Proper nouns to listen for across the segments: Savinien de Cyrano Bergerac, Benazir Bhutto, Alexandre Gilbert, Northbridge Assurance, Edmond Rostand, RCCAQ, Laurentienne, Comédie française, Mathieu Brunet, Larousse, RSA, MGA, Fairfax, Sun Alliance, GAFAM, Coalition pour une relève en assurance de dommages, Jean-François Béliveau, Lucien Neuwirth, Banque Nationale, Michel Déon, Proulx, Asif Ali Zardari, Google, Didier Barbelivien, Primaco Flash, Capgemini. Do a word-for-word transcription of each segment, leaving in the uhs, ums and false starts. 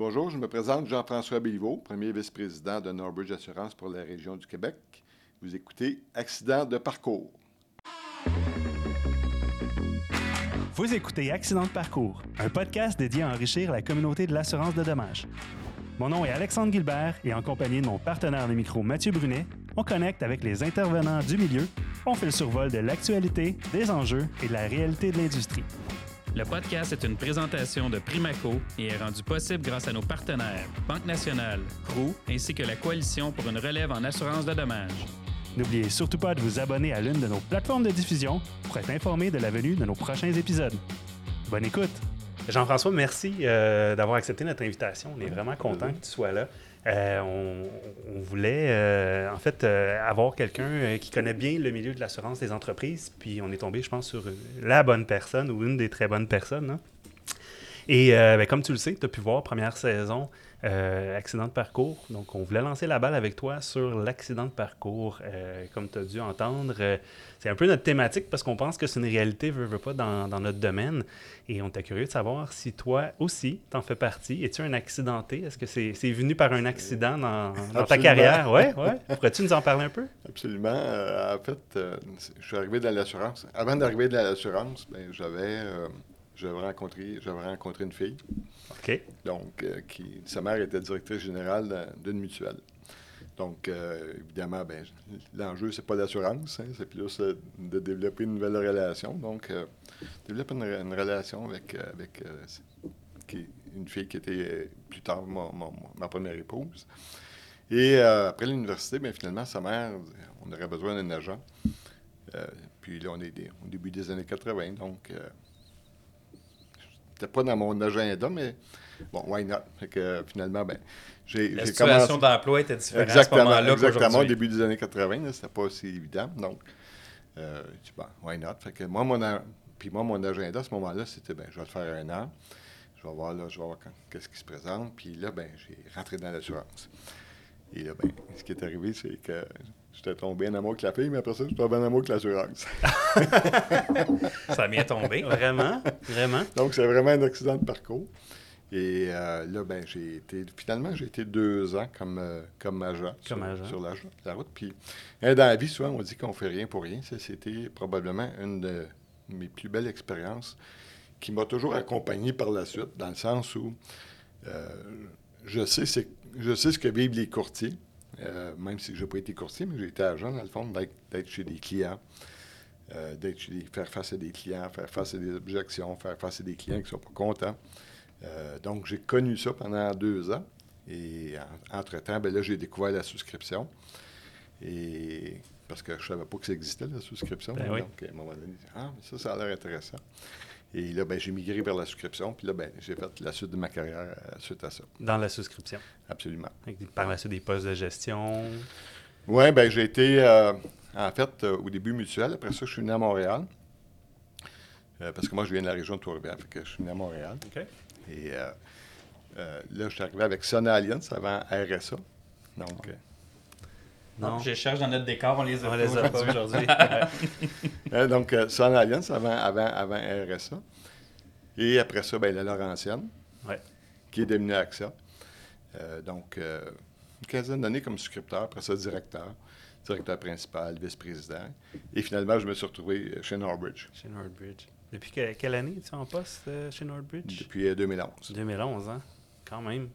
Bonjour, je me présente Jean-François Béliveau, premier vice-président de Northbridge Assurance pour la région du Québec. Vous écoutez Accident de parcours. Vous écoutez Accident de parcours, un podcast dédié à enrichir la communauté de l'assurance de dommages. Mon nom est Alexandre Gilbert et en compagnie de mon partenaire de micro Mathieu Brunet, on connecte avec les intervenants du milieu, on fait le survol de l'actualité, des enjeux et de la réalité de l'industrie. Le podcast est une présentation de Primaco et est rendu possible grâce à nos partenaires Banque Nationale, Proulx ainsi que la Coalition pour une relève en assurance de dommages. N'oubliez surtout pas de vous abonner à l'une de nos plateformes de diffusion pour être informé de la venue de nos prochains épisodes. Bonne écoute! Jean-François, merci euh, d'avoir accepté notre invitation. On est vraiment content que tu sois là. Euh, on, on voulait, euh, en fait, euh, avoir quelqu'un euh, qui connaît bien le milieu de l'assurance des entreprises, puis on est tombé, je pense, sur la bonne personne ou une des très bonnes personnes. Hein? Et euh, ben, comme tu le sais, tu as pu voir première saison euh, accident de parcours. Donc, on voulait lancer la balle avec toi sur l'accident de parcours. Euh, comme tu as dû entendre, euh, c'est un peu notre thématique parce qu'on pense que c'est une réalité, veut, veut pas, dans, dans notre domaine. Et on était curieux de savoir si toi aussi, t'en fais partie. Es-tu un accidenté? Est-ce que c'est, c'est venu par un accident dans, dans ta carrière? Oui, oui. Pourrais-tu nous en parler un peu? Absolument. Euh, en fait, euh, je suis arrivé de l'assurance. Avant d'arriver de l'assurance, ben, j'avais... Euh, J'avais rencontré, j'avais rencontré une fille. OK. Donc, euh, qui, sa mère était directrice générale d'une mutuelle. Donc, euh, évidemment, ben, l'enjeu, c'est pas l'assurance, hein, c'est plus euh, de développer une nouvelle relation. Donc, euh, développer une, une relation avec, avec euh, qui, une fille qui était euh, plus tard ma, ma, ma première épouse. Et euh, après l'université, ben, finalement, sa mère, on aurait besoin d'un agent. Euh, puis là, on est des, au début des années quatre-vingt, donc... Euh, C'était pas dans mon agenda, mais bon, why not? Fait que finalement, ben, j'ai, La j'ai situation commencé... d'emploi était différente exactement, à ce moment-là exactement, qu'aujourd'hui. Au début des années quatre-vingt, là, c'était pas aussi évident. Donc, euh, je dis, ben, why not? Fait que moi, mon, a... Puis moi, mon agenda, à ce moment-là, c'était, ben, je vais le faire un an. Je vais voir, là, je vais voir quand, qu'est-ce qui se présente. Puis là, ben, j'ai rentré dans l'assurance. Et là, ben, ce qui est arrivé, c'est que... J'étais tombé en amour avec la fille, mais après ça, je suis tombé en amour avec l'assurance. Ça a bien tombé, vraiment, vraiment. Donc, c'est vraiment un accident de parcours. Et euh, là, ben, j'ai été, finalement, j'ai été deux ans comme, comme agent, comme sur, agent. sur la, la route. Puis, dans la vie, souvent, on dit qu'on ne fait rien pour rien. Ça, c'était probablement une de mes plus belles expériences qui m'a toujours accompagné par la suite, dans le sens où euh, je, sais c'est, je sais ce que vivent les courtiers. Euh, même si je n'ai pas été courtier, mais j'ai été agent, dans le fond, d'être, d'être chez des clients, euh, d'être chez des, faire face à des clients, faire face à des objections, faire face à des clients qui ne sont pas contents. Euh, donc, j'ai connu ça pendant deux ans. Et en, entre-temps, ben là, j'ai découvert la souscription. Et parce que je ne savais pas que ça existait, la souscription. Ben oui. Donc, à un moment donné, ah, mais ça, ça a l'air intéressant. Et là, ben, j'ai migré vers la souscription, puis là, ben, j'ai fait la suite de ma carrière suite à ça. Dans la souscription? Absolument. Par la suite des postes de gestion? Oui, bien, j'ai été, euh, en fait, euh, au début mutuel. Après ça, je suis venu à Montréal, euh, parce que moi, je viens de la région de Trois-Rivières, fait que je suis venu à Montréal. OK. Et euh, euh, là, je suis arrivé avec Sun Alliance avant R S A, donc... Okay. Non. Je cherche dans notre décor, on les a, on les a pas aujourd'hui. Ouais. Donc, euh, Sun Alliance avant, avant, avant R S A. Et après ça, bien, la Laurentienne, ouais. qui est devenue A X A. Euh, donc, euh, une quinzaine d'années comme souscripteur, après ça, directeur, directeur principal, vice-président. Et finalement, je me suis retrouvé chez Northbridge. Chez Northbridge. Depuis que, quelle année es-tu en poste euh, chez Northbridge? Depuis euh, deux mille onze. deux mille onze, hein? Quand même.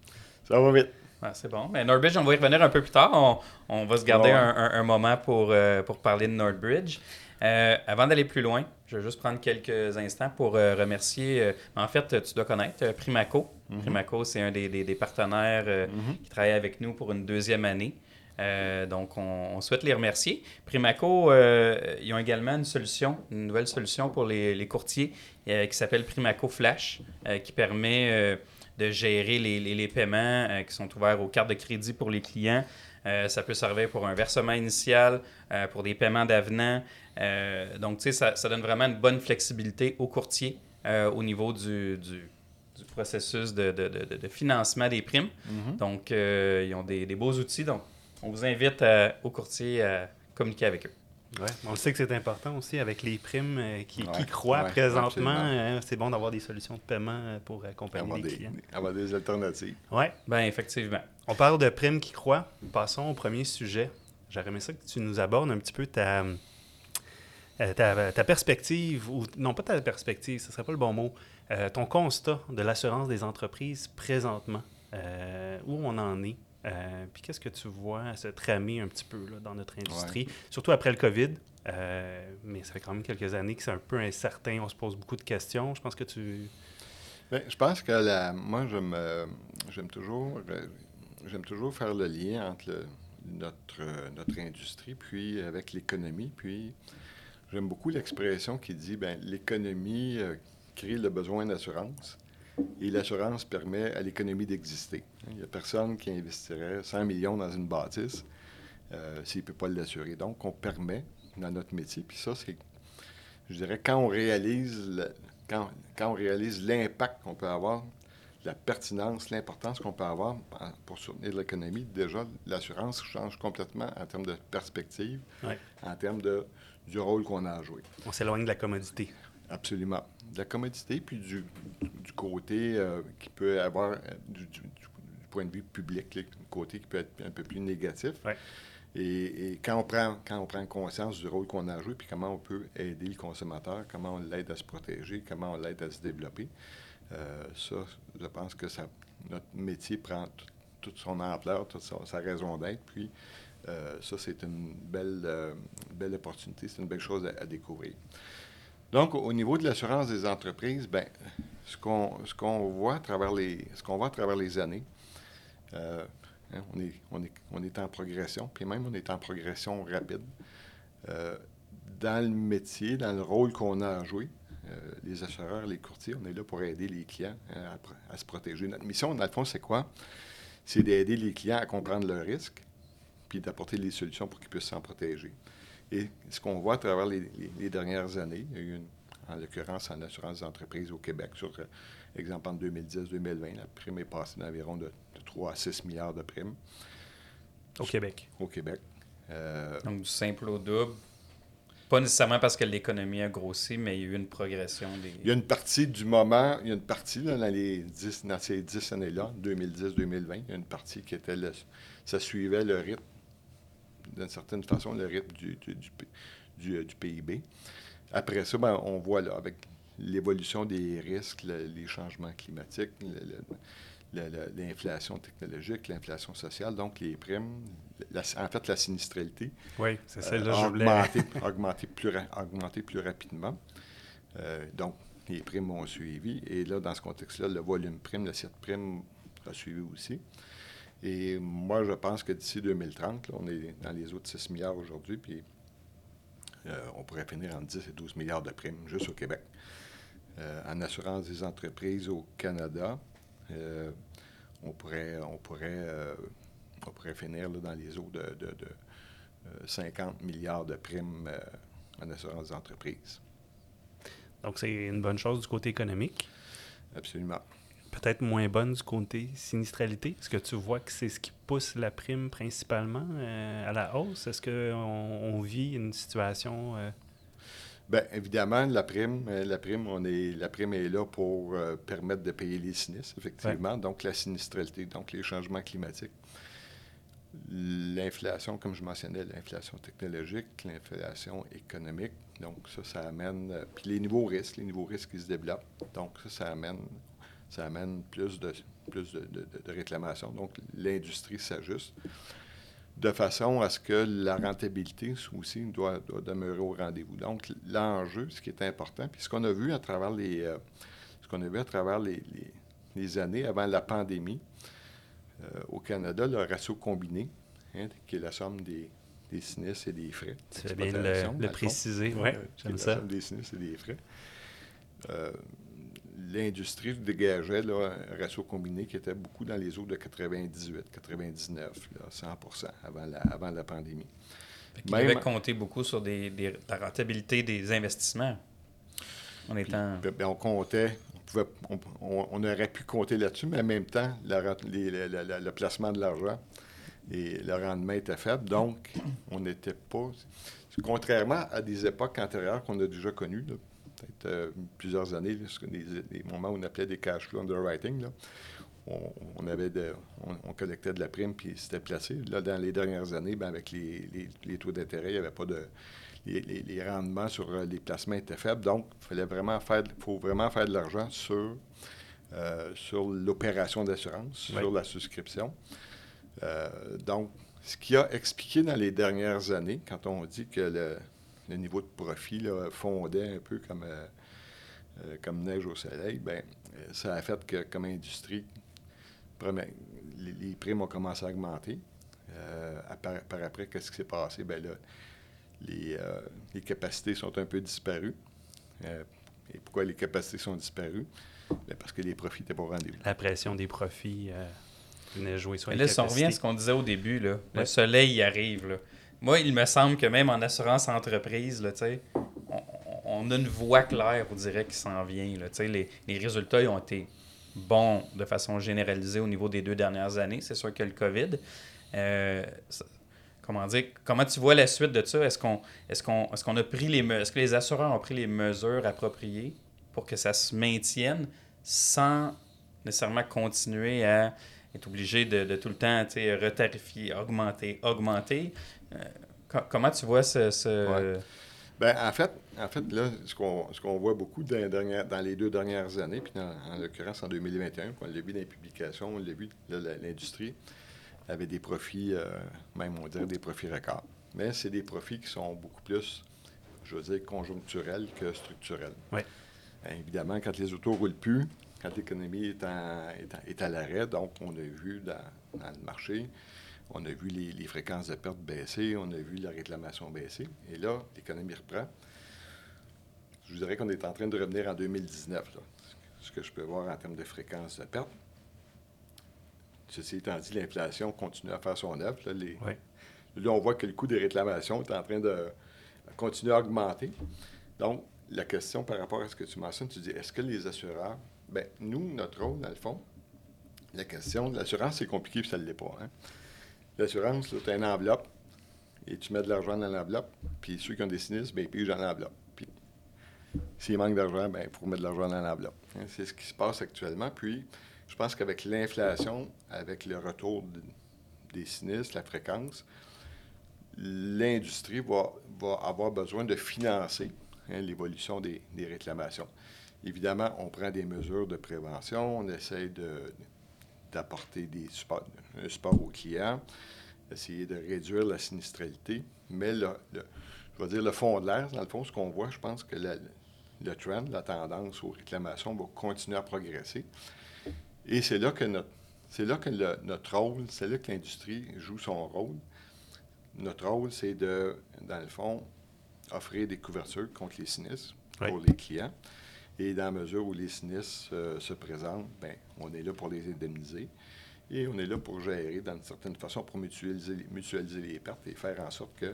Ça va vite. Ah, c'est bon. Mais Northbridge, on va y revenir un peu plus tard. On, on va se garder bon. un, un, un moment pour, euh, pour parler de Northbridge. Euh, avant d'aller plus loin, je vais juste prendre quelques instants pour euh, remercier. Euh, en fait, tu dois connaître euh, Primaco. Mm-hmm. Primaco, c'est un des, des, des partenaires euh, mm-hmm. qui travaille avec nous pour une deuxième année. Euh, donc, on, on souhaite les remercier. Primaco, euh, ils ont également une solution, une nouvelle solution pour les, les courtiers euh, qui s'appelle Primaco Flash, euh, qui permet... Euh, de gérer les, les, les paiements euh, qui sont ouverts aux cartes de crédit pour les clients. Euh, ça peut servir pour un versement initial, euh, pour des paiements d'avenant. Euh, donc, tu sais, ça, ça donne vraiment une bonne flexibilité aux courtiers euh, au niveau du, du, du processus de, de, de, de financement des primes. Mm-hmm. Donc, euh, ils ont des, des beaux outils. Donc, on vous invite à, aux courtiers à communiquer avec eux. Ouais. On le sait que c'est important aussi avec les primes euh, qui, ouais, qui croient ouais, présentement. Euh, c'est bon d'avoir des solutions de paiement pour accompagner avoir les des, clients. Avoir des alternatives. Oui, bien effectivement. On parle de primes qui croient. Passons au premier sujet. J'aurais aimé ça que tu nous abordes un petit peu ta, ta, ta perspective, ou non pas ta perspective, ce ne serait pas le bon mot, euh, ton constat de l'assurance des entreprises présentement, euh, où on en est. Euh, puis qu'est-ce que tu vois se tramer un petit peu là, dans notre industrie, ouais. surtout après le COVID, euh, mais ça fait quand même quelques années que c'est un peu incertain, on se pose beaucoup de questions. Je pense que tu... Bien, je pense que la, moi, j'aime, euh, j'aime, toujours, j'aime toujours faire le lien entre le, notre, euh, notre industrie, puis avec l'économie, puis j'aime beaucoup l'expression qui dit, bien, l'économie euh, crée le besoin d'assurance. Et l'assurance permet à l'économie d'exister. Il n'y a personne qui investirait cent millions dans une bâtisse euh, s'il ne peut pas l'assurer. Donc, on permet dans notre métier. Puis ça, c'est, je dirais, quand on réalise, le, quand, quand on réalise l'impact qu'on peut avoir, la pertinence, l'importance qu'on peut avoir pour soutenir l'économie, déjà, l'assurance change complètement en termes de perspective, ouais. en termes de, du rôle qu'on a à jouer. On s'éloigne de la commodité. Absolument. De la commodité, puis du, du côté euh, qui peut avoir, du, du, du point de vue public, le côté qui peut être un peu plus négatif. Ouais. Et, et quand, on prend, quand on prend conscience du rôle qu'on a joué, puis comment on peut aider le consommateur, comment on l'aide à se protéger, comment on l'aide à se développer, euh, ça, je pense que ça, notre métier prend tout, toute son ampleur, toute sa, sa raison d'être, puis euh, ça, c'est une belle, euh, belle opportunité, c'est une belle chose à, à découvrir. Donc, au niveau de l'assurance des entreprises, ben, ce qu'on ce qu'on voit à travers les ce qu'on voit à travers les années, euh, hein, on est on est on est en progression, puis même on est en progression rapide euh, dans le métier, dans le rôle qu'on a à jouer. Euh, les assureurs, les courtiers, on est là pour aider les clients hein, à, à se protéger. Notre mission, dans le fond, c'est quoi? C'est d'aider les clients à comprendre leurs risques, puis d'apporter les solutions pour qu'ils puissent s'en protéger. Et ce qu'on voit à travers les, les, les dernières années, il y a eu, une, en l'occurrence, en assurance d'entreprise au Québec, sur, euh, exemple, en deux mille dix deux mille vingt, la prime est passée d'environ de, de trois à six milliards de primes. Au sur, Québec. Au Québec. Euh, Donc, du simple au double. Pas nécessairement parce que l'économie a grossi, mais il y a eu une progression des... Il y a une partie du moment, il y a une partie là, dans, les dix, dans ces dix années-là, deux mille dix deux mille vingt, il y a une partie qui était... Le, ça suivait le rythme. D'une certaine façon, le rythme du, du, du, du, du P I B. Après ça, ben, on voit là, avec l'évolution des risques, le, les changements climatiques, le, le, le, l'inflation technologique, l'inflation sociale, donc les primes, la, en fait, la sinistralité. Oui, c'est celle-là euh, augmenter, augmenter, plus ra- augmenter plus rapidement. Euh, donc, les primes ont suivi. Et là, dans ce contexte-là, le volume prime, l'assiette prime a suivi aussi. Et moi, je pense que d'ici deux mille trente, là, on est dans les autres six milliards aujourd'hui, puis euh, on pourrait finir entre dix et douze milliards de primes, juste au Québec. Euh, en assurance des entreprises au Canada, euh, on pourrait, on pourrait, euh, on pourrait finir là, dans les eaux de, de, de cinquante milliards de primes euh, en assurance des entreprises. Donc, c'est une bonne chose du côté économique? Absolument. Peut-être moins bonne du côté sinistralité. Est-ce que tu vois que c'est ce qui pousse la prime principalement euh, à la hausse? Est-ce qu'on on vit une situation... Euh... Bien, évidemment, la prime, la prime, on est, la prime est là pour euh, permettre de payer les sinistres, effectivement. Ouais. Donc, la sinistralité, donc les changements climatiques. L'inflation, comme je mentionnais, l'inflation technologique, l'inflation économique. Donc, ça, ça amène... Euh, puis les nouveaux risques, les nouveaux risques qui se développent. Donc, ça, ça amène... Ça amène plus de, plus de, de, de réclamations. Donc, l'industrie s'ajuste de façon à ce que la rentabilité aussi doit, doit demeurer au rendez-vous. Donc, l'enjeu, ce qui est important, puis ce qu'on a vu à travers les, euh, ce qu'on a vu à travers les, les, les années avant la pandémie, euh, au Canada, le ratio combiné, hein, qui est la somme des, des sinistres et des frais. Tu fais bien le, le préciser, oui, euh, j'aime ça. La somme des sinistres et des frais. Euh, L'industrie dégageait là, un ratio combiné qui était beaucoup dans les eaux de quatre-vingt-dix-huit, quatre-vingt-dix-neuf, là, cent pour cent avant la, avant la pandémie. Il devait compter beaucoup sur des, des, la rentabilité des investissements. En étant... puis, bien, on comptait, on, pouvait, on, on, on aurait pu compter là-dessus, mais en même temps, la, les, la, la, la, le placement de l'argent et le rendement était faible. Donc, on n'était pas... Contrairement à des époques antérieures qu'on a déjà connues, là, peut-être euh, plusieurs années, des moments où on appelait des cash flow underwriting, là, on, on, avait de, on, on collectait de la prime puis c'était placé. Là, dans les dernières années, bien, avec les, les, les taux d'intérêt, il n'y avait pas de... Les, les, les rendements sur les placements étaient faibles, donc il fallait vraiment faire, faut vraiment faire de l'argent sur, euh, sur l'opération d'assurance, oui. sur la souscription. Euh, donc, ce qui a expliqué dans les dernières années, quand on dit que le, le niveau de profit là, fondait un peu comme, euh, comme neige au soleil, bien, ça a fait que, comme industrie, les, les primes ont commencé à augmenter. Euh, par, par après, qu'est-ce qui s'est passé? Bien là, Les, euh, les capacités sont un peu disparues. Euh, et pourquoi les capacités sont disparues? Bien, parce que les profits n'étaient pas au rendez-vous. La pression des profits euh, venait jouer sur mais les là, capacités. Là, si on revient à ce qu'on disait au début, là, ouais. le soleil y arrive. Là. Moi, il me semble que même en assurance entreprise, là, on, on a une voie claire, on dirait, qui s'en vient. Là, les, les résultats ils ont été bons de façon généralisée au niveau des deux dernières années. C'est sûr que le COVID... Euh, ça, Comment dire, comment tu vois la suite de ça? Est-ce qu'on, est-ce qu'on, est-ce qu'on a pris les me- est-ce que les assureurs ont pris les mesures appropriées pour que ça se maintienne sans nécessairement continuer à être obligé de, de tout le temps retarifier, augmenter, augmenter? Euh, co- comment tu vois ce. ce... Ouais. Bien, en fait, en fait, là, ce qu'on, ce qu'on voit beaucoup dans les, dernières, dans les deux dernières années, puis dans, en l'occurrence en deux mille vingt et un, on l'a vu dans les publications, on l'a vu dans l'industrie. Avec des profits, euh, même on dirait des profits records. Mais c'est des profits qui sont beaucoup plus, je veux dire, conjoncturels que structurels. Oui. Bien, évidemment, quand les autos ne roulent plus, quand l'économie est, en, est, en, est à l'arrêt, donc on a vu dans, dans le marché, on a vu les, les fréquences de perte baisser, on a vu la réclamation baisser. Et là, l'économie reprend. Je vous dirais qu'on est en train de revenir en deux mille dix-neuf, là, ce que je peux voir en termes de fréquences de perte. Ceci étant dit, l'inflation continue à faire son œuvre. Là, les... oui. là, on voit que le coût des réclamations est en train de continuer à augmenter. Donc, la question par rapport à ce que tu mentionnes, tu dis, est-ce que les assureurs... Bien, nous, notre rôle, dans le fond, la question de l'assurance, c'est compliqué puis ça ne l'est pas. Hein? L'assurance, tu as une enveloppe et tu mets de l'argent dans l'enveloppe, puis ceux qui ont des sinistres, bien, ils pigent dans l'enveloppe. Puis, s'il manque d'argent, bien, il faut mettre de l'argent dans l'enveloppe. Hein? C'est ce qui se passe actuellement, puis... Je pense qu'avec l'inflation, avec le retour de, des sinistres, la fréquence, l'industrie va, va avoir besoin de financer hein, l'évolution des, des réclamations. Évidemment, on prend des mesures de prévention, on essaie de, d'apporter des supports, un support aux clients, d'essayer de réduire la sinistralité. Mais le, le, je vais dire le fond de l'air, dans le fond, ce qu'on voit, je pense que la, le trend, la tendance aux réclamations va continuer à progresser. Et c'est là que notre, c'est là que le, notre rôle, c'est là que l'industrie joue son rôle. Notre rôle, c'est de, dans le fond, offrir des couvertures contre les sinistres oui. pour les clients. Et dans la mesure où les sinistres euh, se présentent, bien, on est là pour les indemniser. Et on est là pour gérer, d'une certaine façon, pour mutualiser, mutualiser les pertes et faire en sorte que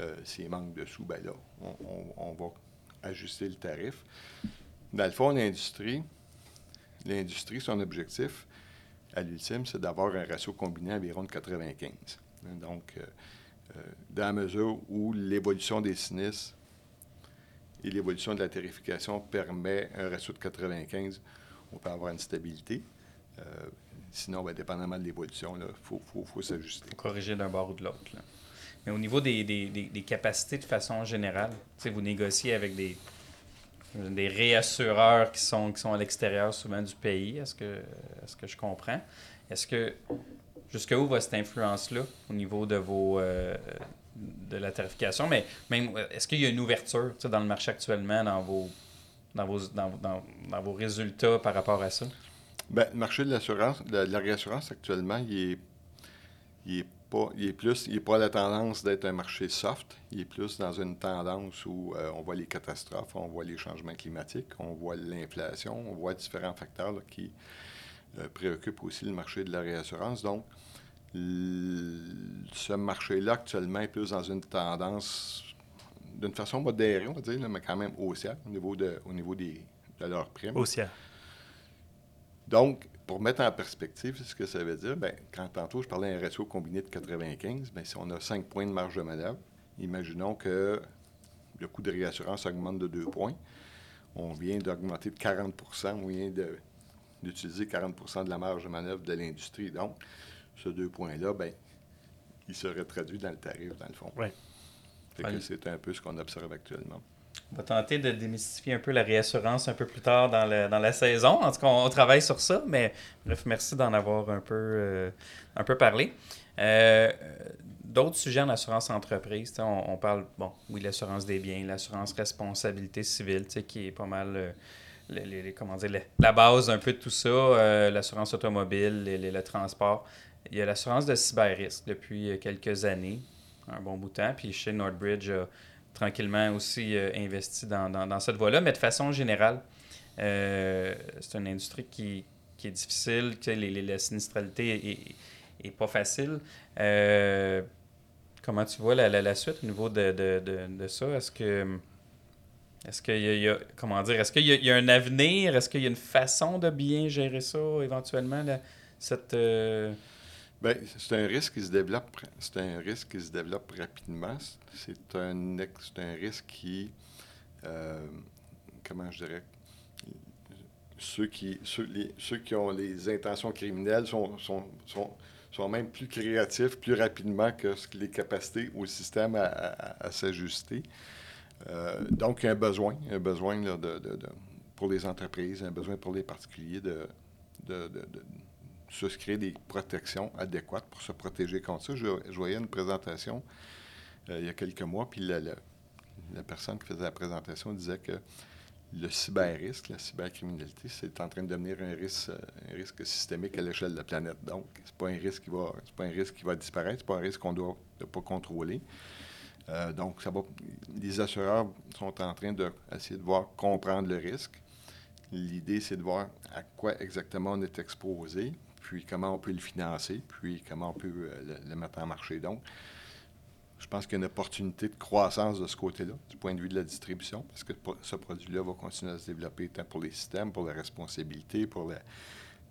euh, s'il manque de sous, bien là, on, on, on va ajuster le tarif. Dans le fond, l'industrie... L'industrie, son objectif, à l'ultime, c'est d'avoir un ratio combiné environ de quatre-vingt-quinze. Donc, euh, euh, dans la mesure où l'évolution des sinistres et l'évolution de la tarification permet un ratio de quatre-vingt-quinze, on peut avoir une stabilité. Euh, sinon, bien, dépendamment de l'évolution, il faut, faut, faut s'ajuster. Faut corriger d'un bord ou de l'autre. Là. Mais au niveau des, des, des, des capacités de façon générale, vous négociez avec des... des réassureurs qui sont, qui sont à l'extérieur souvent du pays, est-ce que, est-ce que je comprends? Est-ce que, jusqu'où va cette influence-là au niveau de vos euh, de la tarification? Mais même, est-ce qu'il y a une ouverture dans le marché actuellement, dans vos, dans vos, dans, dans, dans vos résultats par rapport à ça? Bien, le marché de l'assurance, de la réassurance actuellement, il est, il est pas, il est plus, il n'est pas à la tendance d'être un marché soft. Il est plus dans une tendance où euh, on voit les catastrophes, on voit les changements climatiques, on voit l'inflation, on voit différents facteurs là, qui euh, préoccupent aussi le marché de la réassurance. Donc, l- ce marché-là, actuellement, est plus dans une tendance, d'une façon modérée, on va dire, là, mais quand même haussière au niveau de, au niveau des, de leurs primes. Haussière. Donc, pour mettre en perspective ce que ça veut dire, bien, quand tantôt je parlais d'un ratio combiné de quatre-vingt-quinze, bien, si on a cinq points de marge de manœuvre, imaginons que le coût de réassurance augmente de deux points, on vient d'augmenter de quarante pour cent, on vient de, d'utiliser quarante pour cent de la marge de manœuvre de l'industrie. Donc, ce deux points-là, bien, il serait traduit dans le tarif, dans le fond. Oui. Fait que c'est un peu ce qu'on observe actuellement. On va tenter de démystifier un peu la réassurance un peu plus tard dans, le, dans la saison. En tout cas, on, on travaille sur ça, mais bref, merci d'en avoir un peu, euh, un peu parlé. Euh, d'autres sujets en assurance entreprise, on, on parle, bon, oui, l'assurance des biens, l'assurance responsabilité civile, qui est pas mal... Euh, Les, les, les, comment dire, les, la base un peu de tout ça, euh, l'assurance automobile, les, les, le transport. Il y a l'assurance de cyber-risque depuis quelques années, un bon bout de temps, puis chez Northbridge a euh, tranquillement aussi euh, investi dans, dans, dans cette voie-là, mais de façon générale, euh, c'est une industrie qui, qui est difficile, que les, les, la sinistralité n'est pas facile. Euh, comment tu vois la, la, la suite au niveau de, de, de, de ça? Est-ce que... Est-ce qu'il y a, il y a, comment dire, est-ce qu'il y a, il y a un avenir? Est-ce qu'il y a une façon de bien gérer ça, éventuellement, la, cette... Euh... Bien, c'est un risque qui se développe. C'est un risque qui se développe rapidement. C'est un, c'est un risque qui... Euh, comment je dirais? Ceux qui, ceux, les, ceux qui ont les intentions criminelles sont, sont, sont, sont même plus créatifs, plus rapidement que les capacités au système à, à, à s'ajuster. Euh, donc, il y a un besoin, un besoin là, de, de, de, pour les entreprises, un besoin pour les particuliers de, de, de, de souscrire des protections adéquates pour se protéger contre ça. Je, je voyais une présentation euh, il y a quelques mois, puis la, la, la personne qui faisait la présentation disait que le cyber-risque, la cybercriminalité, c'est en train de devenir un risque, un risque systémique à l'échelle de la planète. Donc, c'est pas un risque qui va, c'est pas un risque qui va disparaître, c'est pas un risque qu'on doit pas contrôler. Euh, donc, ça va, les assureurs sont en train d'essayer de, de voir comprendre le risque. L'idée, c'est de voir à quoi exactement on est exposé, puis comment on peut le financer, puis comment on peut euh, le, le mettre en marché. Donc, je pense qu'il y a une opportunité de croissance de ce côté-là, du point de vue de la distribution, parce que ce produit-là va continuer à se développer tant pour les systèmes, pour la responsabilité, pour la,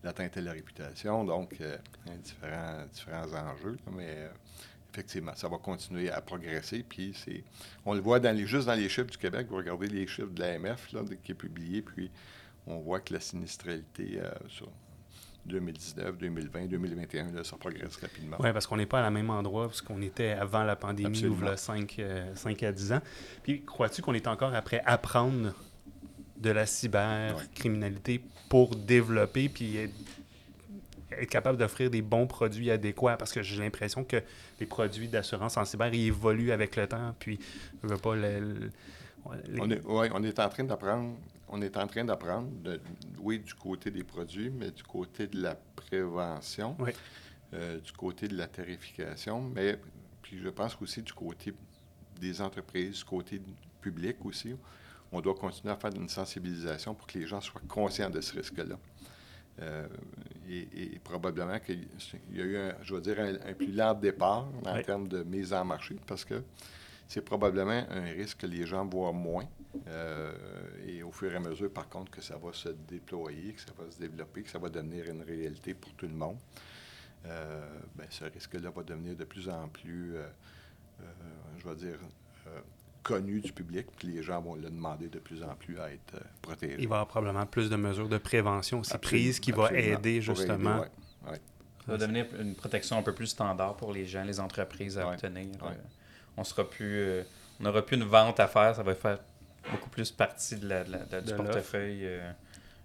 l'atteinte à la réputation, donc euh, différents, différents enjeux, mais... Euh, effectivement, ça va continuer à progresser, puis c'est, on le voit dans les, juste dans les chiffres du Québec, vous regardez les chiffres de l'A M F là, qui est publié, puis on voit que la sinistralité euh, sur deux mille dix-neuf, deux mille vingt, deux mille vingt et un, là, ça progresse rapidement. Oui, parce qu'on n'est pas à la même endroit parce qu'on était avant la pandémie, absolument, ou là, cinq, euh, cinq à dix ans. Puis crois-tu qu'on est encore après apprendre de la cybercriminalité, ouais, pour développer, puis... être capable d'offrir des bons produits adéquats, parce que j'ai l'impression que les produits d'assurance en cyber, ils évoluent avec le temps, puis je veux pas le... le les... on est, ouais, on est en train d'apprendre, on est en train d'apprendre, de, oui, du côté des produits, mais du côté de la prévention, oui, euh, du côté de la tarification, mais puis je pense aussi du côté des entreprises, du côté public aussi, on doit continuer à faire une sensibilisation pour que les gens soient conscients de ce risque-là. Euh, et, et, et probablement qu'il y a eu, un, je vais dire, un, un plus lent départ en, oui, termes de mise en marché, parce que c'est probablement un risque que les gens voient moins. Euh, et au fur et à mesure, par contre, que ça va se déployer, que ça va se développer, que ça va devenir une réalité pour tout le monde, euh, ben, ce risque-là va devenir de plus en plus, euh, euh, je vais dire... Euh, connu du public, puis les gens vont le demander de plus en plus à être euh, protégés. Il va y avoir probablement plus de mesures de prévention aussi prises qui vont aider, justement. Aider, ouais, ouais. Ça va devenir une protection un peu plus standard pour les gens, les entreprises à, ouais, obtenir. Ouais. Euh, on sera plus, euh, on n'aura plus une vente à faire, ça va faire beaucoup plus partie de la, de la, de, du de portefeuille, euh,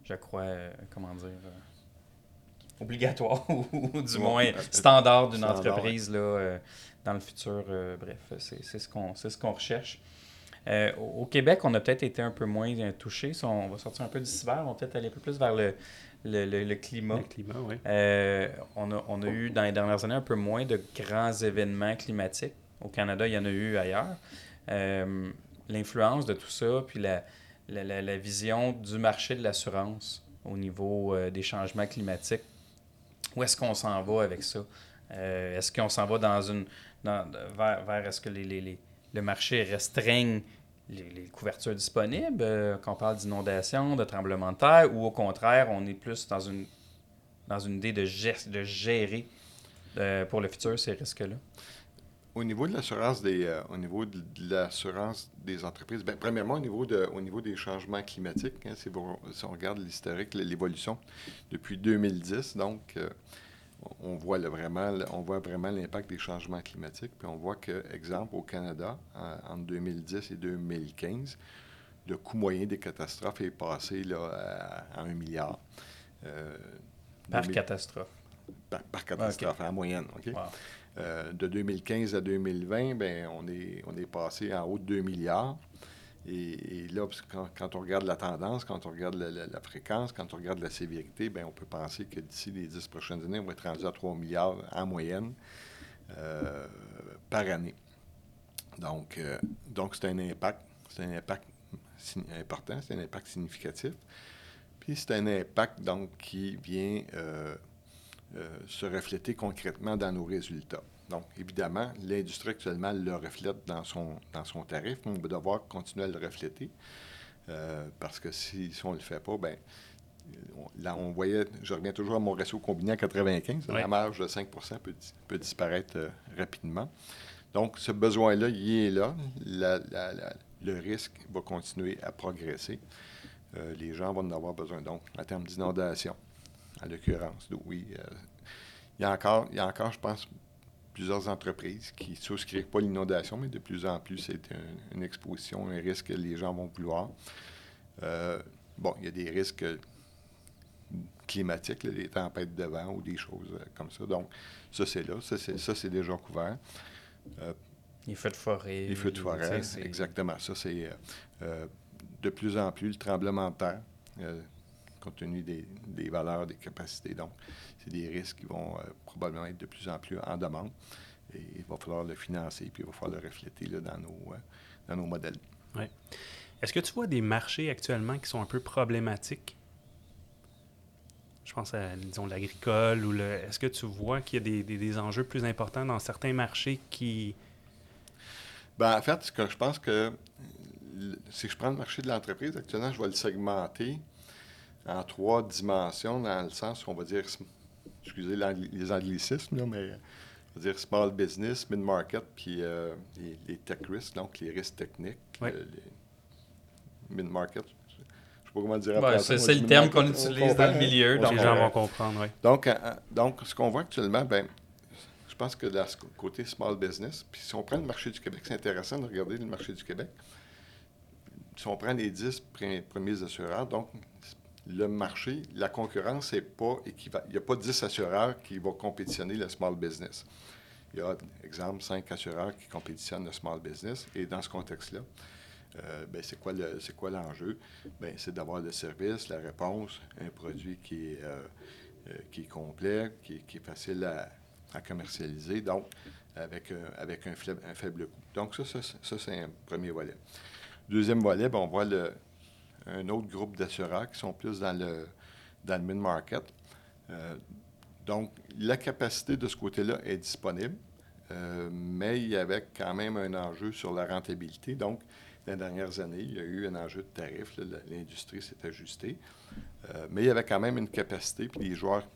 je crois, euh, comment dire, euh, obligatoire ou du, ouais, moins standard d'une standard, entreprise, ouais, là, euh, dans le futur. Euh, bref, c'est, c'est, ce qu'on, c'est ce qu'on recherche. Euh, au Québec, on a peut-être été un peu moins euh, touché. Si on va sortir un peu du cyber, on va peut-être aller un peu plus vers le, le, le, le climat. Le climat, oui. Euh, on a, on a eu dans les dernières années un peu moins de grands événements climatiques. Au Canada, il y en a eu ailleurs. Euh, l'influence de tout ça, puis la, la, la, la vision du marché de l'assurance au niveau euh, des changements climatiques. Où est-ce qu'on s'en va avec ça? Euh, est-ce qu'on s'en va dans une dans, vers, vers est-ce que les, les, les, le marché restreigne les, les couvertures disponibles, euh, quand on parle d'inondations, de tremblements de terre, ou au contraire, on est plus dans une dans une idée de, gest- de gérer euh, pour le futur ces risques-là? Au niveau de l'assurance des, euh, au niveau de l'assurance des entreprises, bien, premièrement, au niveau, de, au niveau des changements climatiques, hein, si, vous, si on regarde l'historique, l'évolution depuis deux mille dix, donc euh, on, voit le, vraiment, on voit vraiment l'impact des changements climatiques. Puis on voit que, exemple, au Canada, en, entre deux mille dix et deux mille quinze, le coût moyen des catastrophes est passé là, à, à un milliard. Euh, par, deux mille... catastrophe. Par, par catastrophe. Par catastrophe, en moyenne. Okay? Wow. Euh, de deux mille quinze à deux mille vingt, bien, on, est, on est passé en haut de deux milliards. Et, et là, quand, quand on regarde la tendance, quand on regarde la, la, la fréquence, quand on regarde la sévérité, bien, on peut penser que d'ici les dix prochaines années, on va être rendu à trois milliards en moyenne euh, par année. Donc, euh, donc, c'est un impact, c'est un impact important, c'est un impact significatif. Puis c'est un impact donc, qui vient euh, euh, se refléter concrètement dans nos résultats. Donc, évidemment, l'industrie actuellement le reflète dans son, dans son tarif, mais on va devoir continuer à le refléter euh, parce que si, si on ne le fait pas, bien, on, là, on voyait, je reviens toujours à mon ratio combiné à quatre-vingt-quinze, oui. La marge de cinq pour cent peut, peut disparaître euh, rapidement. Donc, ce besoin-là, il est là. La, la, la, le risque va continuer à progresser. Euh, les gens vont en avoir besoin. Donc, en termes d'inondation, en l'occurrence, oui, euh, il y a encore, il y a encore, je pense, plusieurs entreprises qui ne souscrivent pas l'inondation, mais de plus en plus, c'est un, une exposition, un risque que les gens vont vouloir. Euh, bon, il y a des risques climatiques, là, des tempêtes de vent ou des choses euh, comme ça. Donc, ça, c'est là. Ça, c'est, ça, c'est déjà couvert. Euh, Les feux de forêt. Les feux de forêt, c'est... exactement. Ça, c'est euh, euh, de plus en plus le tremblement de terre, euh, compte tenu des, des valeurs, des capacités. Donc, c'est des risques qui vont euh, probablement être de plus en plus en demande. Et il va falloir le financer, puis il va falloir le refléter là, dans, nos, euh, dans nos modèles. Oui. Est-ce que tu vois des marchés actuellement qui sont un peu problématiques? Je pense à, disons, l'agricole ou le... Est-ce que tu vois qu'il y a des, des, des enjeux plus importants dans certains marchés qui... Bien, en fait, ce que je pense que si je prends le marché de l'entreprise, actuellement, je vais le segmenter en trois dimensions, dans le sens où on va dire, excusez les anglicismes, là, mais on va dire small business, mid-market, puis euh, les, les tech risks, donc les risques techniques. Oui. Euh, les mid-market, je ne sais pas comment dire. À ben, c'est c'est le terme qu'on utilise dans le milieu, donc les gens vont comprendre. Oui. Donc, donc, ce qu'on voit actuellement, bien, je pense que de ce côté small business, puis si on prend le marché du Québec, c'est intéressant de regarder le marché du Québec. Si on prend les dix premiers assureurs, donc le marché, la concurrence n'est pas équivalente. Il n'y a pas dix assureurs qui vont compétitionner le small business. Il y a, exemple, cinq assureurs qui compétitionnent le small business. Et dans ce contexte-là, euh, bien, c'est quoi le, c'est quoi l'enjeu? Bien, c'est d'avoir le service, la réponse, un produit qui est, euh, qui est complet, qui, qui est facile à... à commercialiser, donc avec, euh, avec un, faible, un faible coût. Donc, ça, ça, ça c'est un premier volet. Deuxième volet, bien, on voit le, un autre groupe d'assureurs qui sont plus dans le, dans le mid-market. Euh, donc, la capacité de ce côté-là est disponible, euh, mais il y avait quand même un enjeu sur la rentabilité. Donc, les dernières années, il y a eu un enjeu de tarif. Là, l'industrie s'est ajustée, euh, mais il y avait quand même une capacité, puis les joueurs,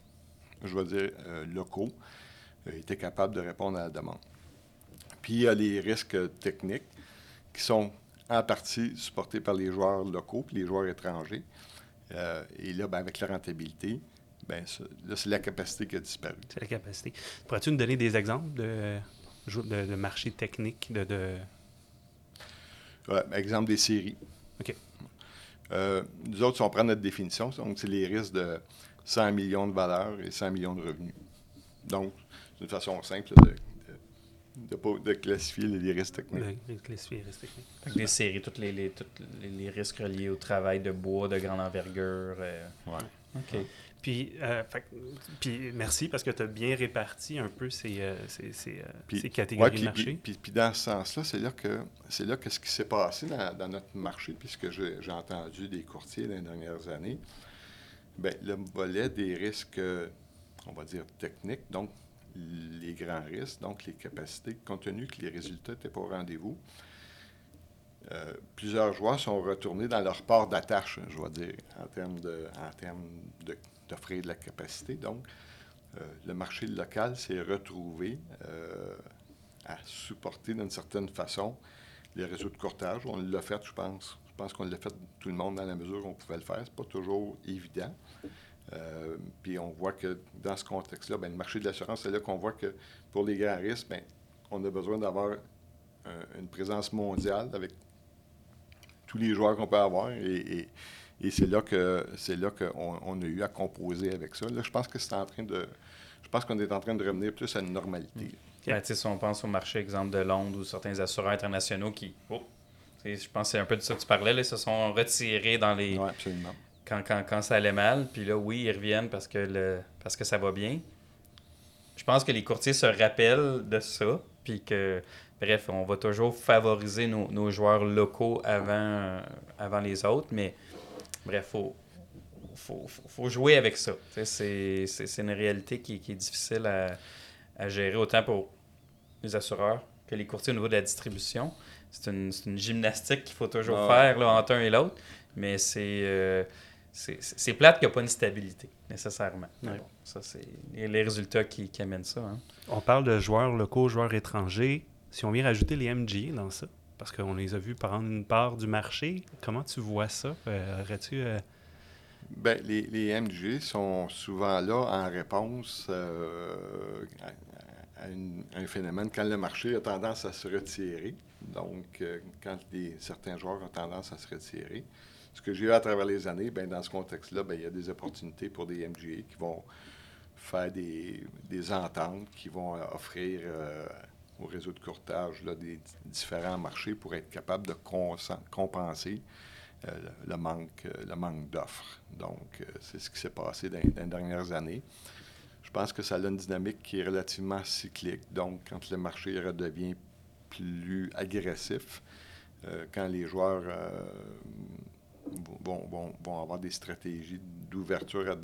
je vais dire, euh, locaux, était capable de répondre à la demande. Puis, il y a les risques techniques qui sont en partie supportés par les joueurs locaux puis les joueurs étrangers. Euh, et là, bien, avec la rentabilité, bien, ça, là, c'est la capacité qui a disparu. C'est la capacité. Pourrais-tu nous donner des exemples de, de, de marché technique? De, de... Ouais, exemple des séries. OK. Euh, nous autres, si on prend notre définition, donc c'est les risques de cent millions de valeurs et cent millions de revenus. Donc, c'est une façon simple de, de, de, de classifier les, les risques techniques. De, de classifier les risques techniques. Donc, des séries, tous les, les, les, les risques reliés au travail de bois, de grande envergure. Euh. Oui. OK. Ouais. Puis, euh, fait, puis, merci, parce que tu as bien réparti un peu ces, euh, ces, ces, euh, puis, ces catégories ouais, puis, de marché. Puis, puis, puis dans ce sens-là, c'est là que c'est là que ce qui s'est passé dans, dans notre marché, puisque j'ai, j'ai entendu des courtiers dans les dernières années, bien, le volet des risques... Euh, on va dire technique, donc les grands risques, donc les capacités, compte tenu que les résultats n'étaient pas au rendez-vous. Euh, plusieurs joueurs sont retournés dans leur port d'attache, je vais dire, en termes de, en termes de, d'offrir de la capacité. Donc, euh, le marché local s'est retrouvé euh, à supporter d'une certaine façon les réseaux de courtage. On l'a fait, je pense. Je pense qu'on l'a fait tout le monde dans la mesure où on pouvait le faire. Ce n'est pas toujours évident. Euh, puis on voit que dans ce contexte-là, bien, le marché de l'assurance, c'est là qu'on voit que pour les grands risques, bien, on a besoin d'avoir euh, une présence mondiale avec tous les joueurs qu'on peut avoir. Et, et, et c'est là que c'est là qu'on on a eu à composer avec ça. Là, je pense que c'est en train de. Je pense qu'on est en train de revenir plus à une normalité. Mmh. Ben, si on pense au marché, exemple, de Londres ou certains assureurs internationaux qui. Oh, je pense que c'est un peu de ça que tu parlais, là, ils se sont retirés dans les. Oui, absolument. Quand, quand, quand ça allait mal, puis là, oui, ils reviennent parce que, le, parce que ça va bien. Je pense que les courtiers se rappellent de ça, puis que, bref, on va toujours favoriser nos, nos joueurs locaux avant, euh, avant les autres, mais bref, il faut, faut, faut, faut jouer avec ça. C'est, c'est, c'est une réalité qui, qui est difficile à, à gérer, autant pour les assureurs que les courtiers au niveau de la distribution. C'est une, c'est une gymnastique qu'il faut toujours ah. faire là, entre un et l'autre, mais c'est... Euh, C'est, c'est plate qu'il n'y a pas une stabilité, nécessairement. Ouais. Bon, ça, c'est les résultats qui, qui amènent ça. Hein. On parle de joueurs locaux, joueurs étrangers. Si on vient rajouter les M G A dans ça, parce qu'on les a vus prendre une part du marché, comment tu vois ça? Euh, aurais-tu, euh... Bien, les, les M G A sont souvent là en réponse euh, à, à, une, à un phénomène quand le marché a tendance à se retirer. Donc, euh, quand les, certains joueurs ont tendance à se retirer, ce que j'ai eu à travers les années, bien, dans ce contexte-là, bien, il y a des opportunités pour des M G A qui vont faire des, des ententes, qui vont offrir euh, au réseau de courtage là, des d- différents marchés pour être capable de cons- compenser euh, le, manque, le manque d'offres. Donc, euh, c'est ce qui s'est passé dans, dans les dernières années. Je pense que ça a une dynamique qui est relativement cyclique. Donc, quand le marché redevient plus agressif, euh, quand les joueurs... Euh, Vont, vont, vont avoir des stratégies d'ouverture, à,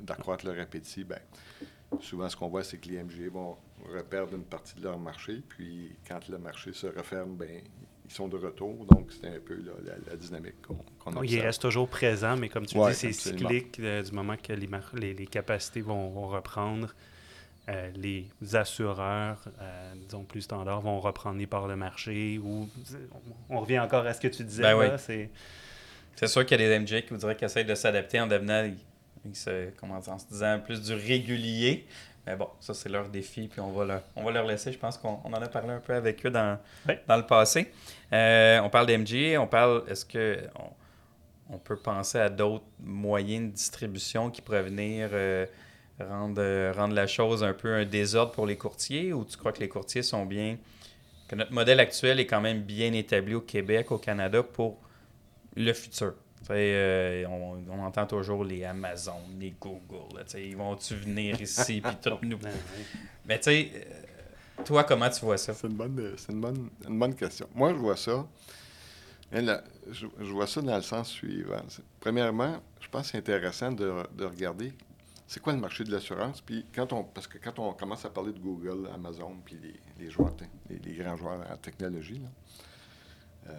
d'accroître leur appétit, bien, souvent ce qu'on voit, c'est que les M G A vont reperdre une partie de leur marché, puis quand le marché se referme, bien, ils sont de retour, donc c'est un peu là, la, la dynamique qu'on, qu'on observe. Il reste toujours présent, mais comme tu ouais, dis, c'est absolument. cyclique euh, du moment que les, mar- les, les capacités vont, vont reprendre. Euh, les assureurs, euh, disons plus standards, vont reprendre les parts de marché, ou on, on revient encore à ce que tu disais ben là, oui. c'est... C'est sûr qu'il y a des M G A qui vous diraient qu'ils essayent de s'adapter en devenant, ils se, comment dire, en se disant plus du régulier. Mais bon, ça, c'est leur défi, puis on va leur, on va leur laisser. Je pense qu'on on en a parlé un peu avec eux dans, oui. dans le passé. Euh, on parle des M G A, on parle, est-ce qu'on on peut penser à d'autres moyens de distribution qui pourraient venir euh, rendre, euh, rendre la chose un peu un désordre pour les courtiers, ou tu crois que les courtiers sont bien, que notre modèle actuel est quand même bien établi au Québec, au Canada, pour... le futur. Euh, on, on entend toujours les Amazon, les Google. Là, ils vont-tu venir ici puis tout nous. Mais tu sais, euh, toi, comment tu vois ça? C'est une bonne, c'est une bonne, une bonne question. Moi, je vois ça. Là, je, je vois ça dans le sens suivant. C'est, premièrement, je pense que c'est intéressant de, de regarder c'est quoi le marché de l'assurance. Puis quand on, parce que quand on commence à parler de Google, Amazon, puis les, les joueurs, les, les grands joueurs en technologie, là, Euh,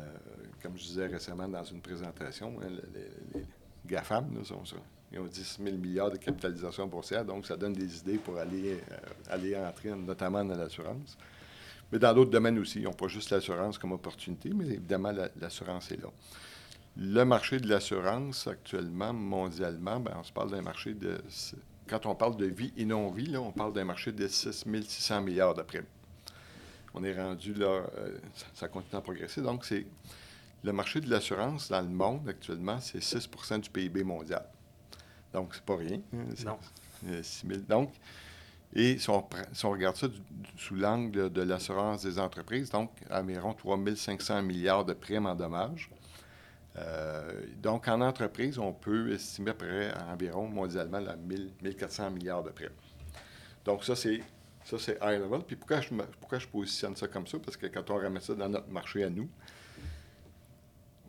comme je disais récemment dans une présentation, hein, les, les GAFAM, là, sont, sont, ils ont dix mille milliards de capitalisation boursière, donc ça donne des idées pour aller, euh, aller entrer, notamment dans l'assurance. Mais dans d'autres domaines aussi, ils n'ont pas juste l'assurance comme opportunité, mais évidemment, la, l'assurance est là. Le marché de l'assurance, actuellement, mondialement, bien, on se parle d'un marché de... Quand on parle de vie et non-vie, là, on parle d'un marché de six mille six cents milliards d'après. On est rendu là, euh, ça, ça continue à progresser. Donc, c'est le marché de l'assurance dans le monde actuellement, c'est six pour cent du P I B mondial. Donc, c'est pas rien. C'est, non. Euh, six mille Donc, et si on, si on regarde ça du, sous l'angle de l'assurance des entreprises, donc environ trois mille cinq cents milliards de primes en dommages. Euh, donc, en entreprise, on peut estimer à près à environ mondialement là, mille, mille quatre cents milliards de primes. Donc, ça, c'est... Ça, c'est high level. Puis pourquoi je, pourquoi je positionne ça comme ça? Parce que quand on ramène ça dans notre marché à nous,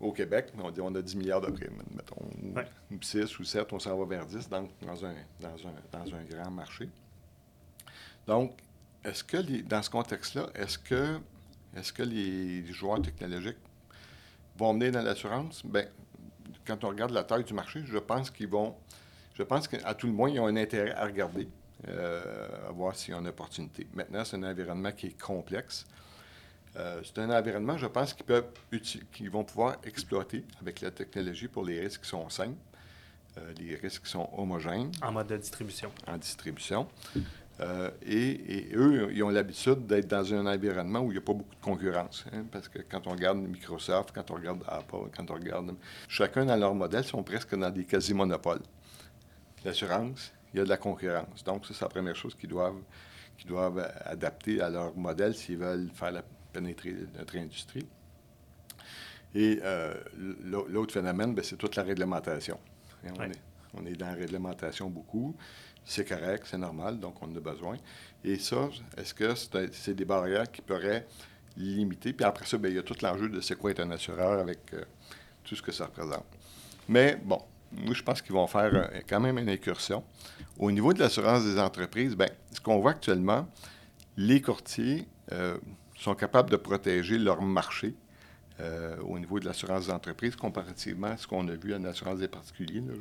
au Québec, on dit on a dix milliards de primes, mettons, ouais. ou six ou sept, on s'en va vers dix dans, dans, un, dans, un, dans un grand marché. Donc, est-ce que les, dans ce contexte-là, est-ce que, est-ce que les joueurs technologiques vont venir dans l'assurance? Bien, quand on regarde la taille du marché, je pense qu'ils vont... je pense qu'à tout le moins, ils ont un intérêt à regarder, euh, à voir s'il y a une opportunité. Maintenant, c'est un environnement qui est complexe. Euh, c'est un environnement, je pense, qu'ils peuvent uti- qu'ils vont pouvoir exploiter avec la technologie pour les risques qui sont simples, euh, les risques qui sont homogènes. En mode de distribution. En distribution. Euh, et, et eux, ils ont l'habitude d'être dans un environnement où il n'y a pas beaucoup de concurrence. Hein, parce que quand on regarde Microsoft, quand on regarde Apple, quand on regarde... Chacun dans leur modèle sont presque dans des quasi-monopoles. L'assurance, il y a de la concurrence. Donc, ça, c'est la première chose qu'ils doivent, qu'ils doivent adapter à leur modèle s'ils veulent faire la... pénétrer notre industrie. Et euh, l'autre phénomène, bien, c'est toute la réglementation. Et on, ouais. est, on est dans la réglementation beaucoup. C'est correct, c'est normal, donc on en a besoin. Et ça, est-ce que c'est, un, c'est des barrières qui pourraient limiter? Puis après ça, bien, il y a tout l'enjeu de c'est quoi être un assureur avec euh, tout ce que ça représente. Mais bon, moi, je pense qu'ils vont faire euh, quand même une incursion. Au niveau de l'assurance des entreprises, bien, ce qu'on voit actuellement, les courtiers... Euh, sont capables de protéger leur marché euh, au niveau de l'assurance des entreprises comparativement à ce qu'on a vu en assurance des particuliers. Là,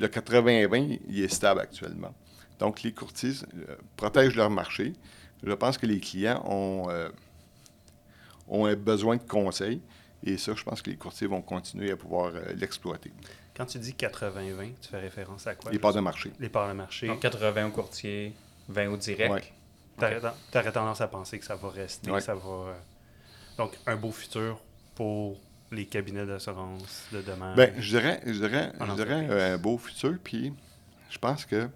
le quatre-vingts vingt, il est stable actuellement. Donc, les courtiers euh, protègent leur marché. Je pense que les clients ont, euh, ont un besoin de conseils et ça, je pense que les courtiers vont continuer à pouvoir euh, l'exploiter. Quand tu dis quatre-vingts vingt, tu fais référence à quoi? Les parts de marché. Les parts de marché. Donc, quatre-vingts au courtier, vingt au direct. Ouais. Tu aurais tendance à penser que ça va rester, ouais. que ça va... Euh, donc, un beau futur pour les cabinets d'assurance de demain. Bien, je dirais, je dirais, je dirais euh, un beau futur, puis je pense que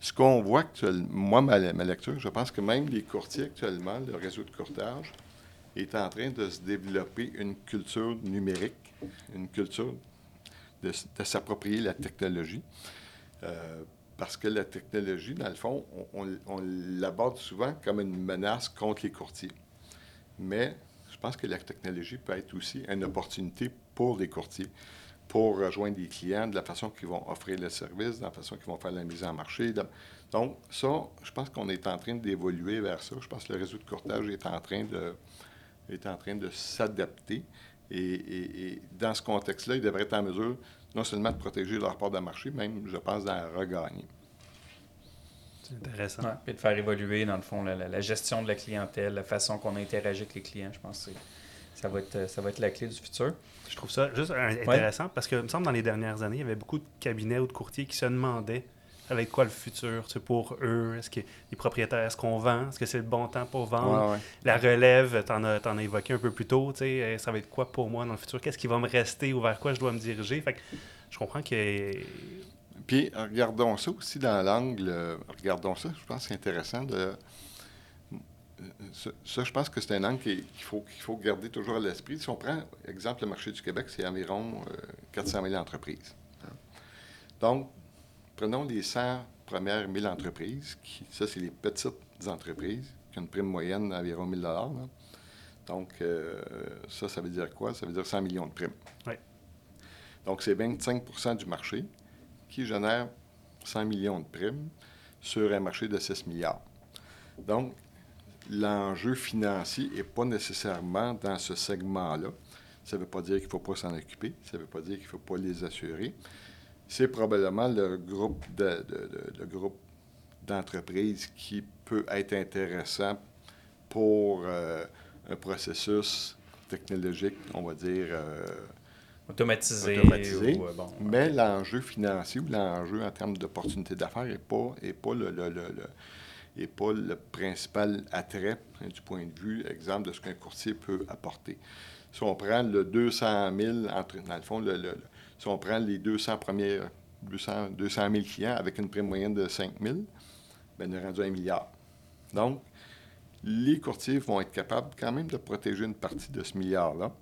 ce qu'on voit actuellement, moi, ma, ma lecture, je pense que même les courtiers actuellement, le réseau de courtage, est en train de se développer une culture numérique, une culture de, de s'approprier la technologie. Euh, Parce que la technologie, dans le fond, on, on, on l'aborde souvent comme une menace contre les courtiers. Mais je pense que la technologie peut être aussi une opportunité pour les courtiers, pour rejoindre les clients de la façon qu'ils vont offrir le service, de la façon qu'ils vont faire la mise en marché. Donc ça, je pense qu'on est en train d'évoluer vers ça. Je pense que le réseau de courtage est en train de, est en train de s'adapter. Et, et, et dans ce contexte-là, ils devraient être en mesure... non seulement de protéger leur part de marché, même, je pense, d'en regagner. C'est intéressant. Ouais, puis de faire évoluer, dans le fond, la, la, la gestion de la clientèle, la façon qu'on interagit avec les clients, je pense que c'est, ça, va être, ça va être la clé du futur. Je trouve ça juste intéressant ouais. parce que, il me semble, dans les dernières années, il y avait beaucoup de cabinets ou de courtiers qui se demandaient avec quoi le futur, c'est pour eux, est-ce que les propriétaires, est-ce qu'on vend, est-ce que c'est le bon temps pour vendre, ouais, ouais. la relève, t'en as, t'en as évoqué un peu plus tôt, tu sais, ça va être quoi pour moi dans le futur, qu'est-ce qui va me rester ou vers quoi je dois me diriger, fait que je comprends que... Puis regardons ça aussi dans l'angle, regardons ça, je pense que c'est intéressant de... Ça, ça je pense que c'est un angle qu'il faut, qu'il faut garder toujours à l'esprit. Si on prend, exemple, le marché du Québec, c'est environ euh, quatre cent mille entreprises. Donc, prenons les cent premières mille entreprises, qui, ça, c'est les petites entreprises, qui ont une prime moyenne d'environ mille dollars. Là. Donc, euh, ça, ça veut dire quoi? Ça veut dire cent millions de primes. Oui. Donc, c'est vingt-cinq pour cent du marché qui génère cent millions de primes sur un marché de six milliards. Donc, l'enjeu financier n'est pas nécessairement dans ce segment-là. Ça ne veut pas dire qu'il ne faut pas s'en occuper. Ça ne veut pas dire qu'il ne faut pas les assurer. C'est probablement le groupe, de, de, de, le groupe d'entreprises qui peut être intéressant pour euh, un processus technologique, on va dire... Euh, automatisé. automatisé. Ou, bon, mais okay. l'enjeu financier ou l'enjeu en termes d'opportunités d'affaires n'est pas, est pas, le, le, le, le, est pas le principal attrait hein, du point de vue, exemple, de ce qu'un courtier peut apporter. Si on prend le deux cent mille, entre, dans le fond, le... le si on prend les deux cents premiers, deux cents, deux cent mille clients avec une prime moyenne de cinq mille, bien, on est rendu à un milliard. Donc, les courtiers vont être capables quand même de protéger une partie de ce milliard-là,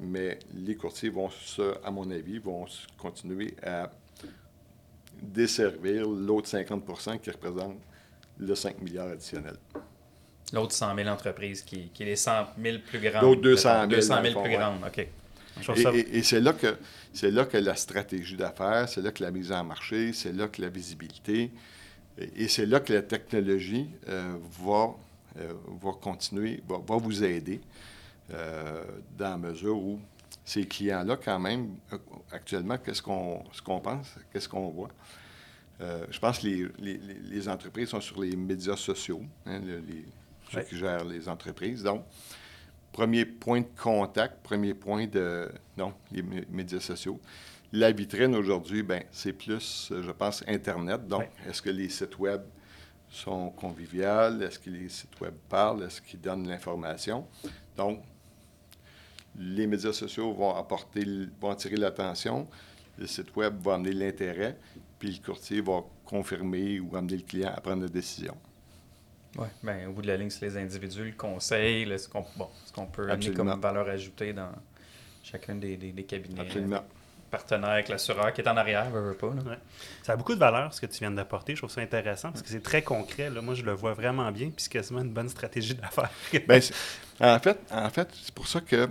mais les courtiers vont, se, à mon avis, vont continuer à desservir l'autre cinquante pour cent qui représente le cinq milliards additionnel. L'autre cent mille entreprises qui, qui est les cent mille plus grandes. L'autre deux cent mille, deux cent mille plus grandes, OK. Et, et, et c'est là que c'est là que la stratégie d'affaires, c'est là que la mise en marché, c'est là que la visibilité, et, et c'est là que la technologie euh, va, euh, va continuer, va, va vous aider, euh, dans la mesure où ces clients-là, quand même, actuellement, qu'est-ce qu'on, ce qu'on pense, qu'est-ce qu'on voit? Euh, je pense que les, les, les entreprises sont sur les médias sociaux, hein, les, les, ceux ouais. qui gèrent les entreprises. Donc, premier point de contact, premier point de... Non, les m- médias sociaux. La vitrine aujourd'hui, bien, c'est plus, je pense, Internet. Donc, ouais. est-ce que les sites web sont conviviales? Est-ce que les sites web parlent? Est-ce qu'ils donnent l'information? Donc, les médias sociaux vont apporter, vont attirer l'attention. Le site web va amener l'intérêt. Puis le courtier va confirmer ou amener le client à prendre la décision. Oui, bien, au bout de la ligne, c'est les individus, le conseil, là, ce, qu'on, bon, ce qu'on peut Absolument. amener comme valeur ajoutée dans chacun des, des, des cabinets. Absolument. Partenaire avec l'assureur qui est en arrière, veut, veut pas. Là. Ouais. Ça a beaucoup de valeur, ce que tu viens d'apporter. Je trouve ça intéressant parce que c'est très concret. Là. Moi, je le vois vraiment bien, puis c'est quasiment une bonne stratégie d'affaires. Bien, en fait, en fait, c'est pour ça que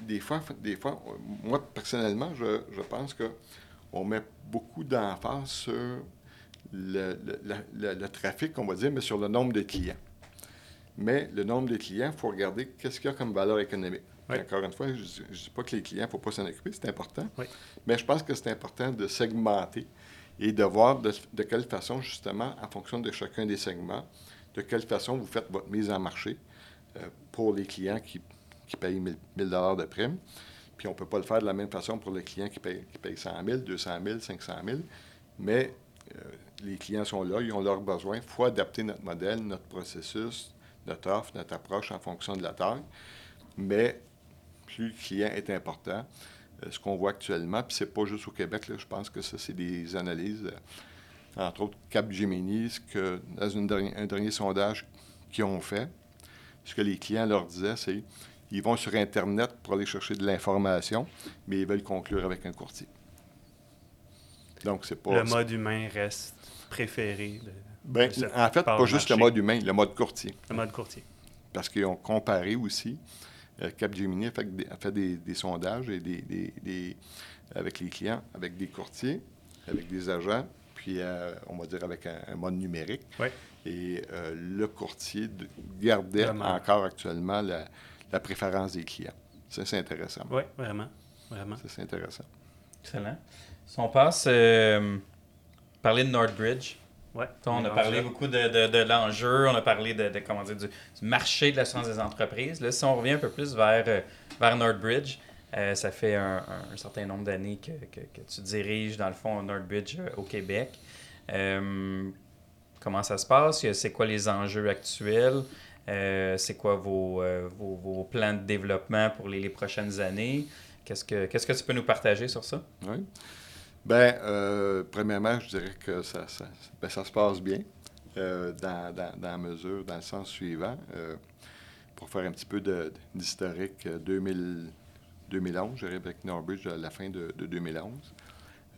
des fois, des fois moi, personnellement, je, je pense que on met beaucoup d'emphase sur le, le, la, le, le trafic, on va dire, mais sur le nombre de clients. Mais le nombre de clients, il faut regarder qu'est-ce qu'il y a comme valeur économique. Oui. Encore une fois, je ne dis pas que les clients, il ne faut pas s'en occuper, c'est important. Oui. Mais je pense que c'est important de segmenter et de voir de, de quelle façon, justement, en fonction de chacun des segments, de quelle façon vous faites votre mise en marché euh, pour les clients qui, qui payent mille dollars de prime. Puis on ne peut pas le faire de la même façon pour les clients qui payent, qui payent cent mille, deux cent mille, cinq cent mille. Mais euh, les clients sont là, ils ont leurs besoins. Il faut adapter notre modèle, notre processus, notre offre, notre approche en fonction de la taille. Mais plus le client est important, euh, ce qu'on voit actuellement, puis ce n'est pas juste au Québec, là, je pense que ça, c'est des analyses, euh, entre autres Capgemini, ce que, dans une derni- un dernier sondage qu'ils ont fait, ce que les clients leur disaient, c'est... Ils vont sur Internet pour aller chercher de l'information, mais ils veulent conclure avec un courtier. Donc, c'est pas... Le mode c'est... humain reste préféré de... Bien, de en fait, pas juste marché. Le mode humain, le mode courtier. Le mode courtier. Parce qu'ils ont comparé aussi. Euh, Capgemini a fait, a fait des, des sondages et des, des, des, avec les clients, avec des courtiers, avec des agents, puis euh, on va dire avec un, un mode numérique. Oui. Et euh, le courtier de, gardait Vraiment. encore actuellement la... la préférence des clients. Ça, c'est intéressant. Oui, vraiment. Vraiment. Ça, c'est intéressant. Excellent. Si on passe, euh, parler de Northbridge. Oui. On a parlé beaucoup de, de, de l'enjeu, on a parlé de, de comment dire, du, du marché de l'assurance des entreprises. Là, si on revient un peu plus vers, vers Northbridge, euh, ça fait un, un, un certain nombre d'années que, que, que tu diriges, dans le fond, Northbridge euh, au Québec. Euh, comment ça se passe? C'est quoi les enjeux actuels? Euh, c'est quoi vos, euh, vos, vos plans de développement pour les, les prochaines années? Qu'est-ce que, qu'est-ce que tu peux nous partager sur ça? Oui. Bien, euh, premièrement, je dirais que ça, ça, bien, ça se passe bien euh, dans, dans, dans la mesure, dans le sens suivant. Euh, pour faire un petit peu de, d'historique, deux mille, deux mille onze, je dirais avec Northbridge à la fin de, de deux mille onze.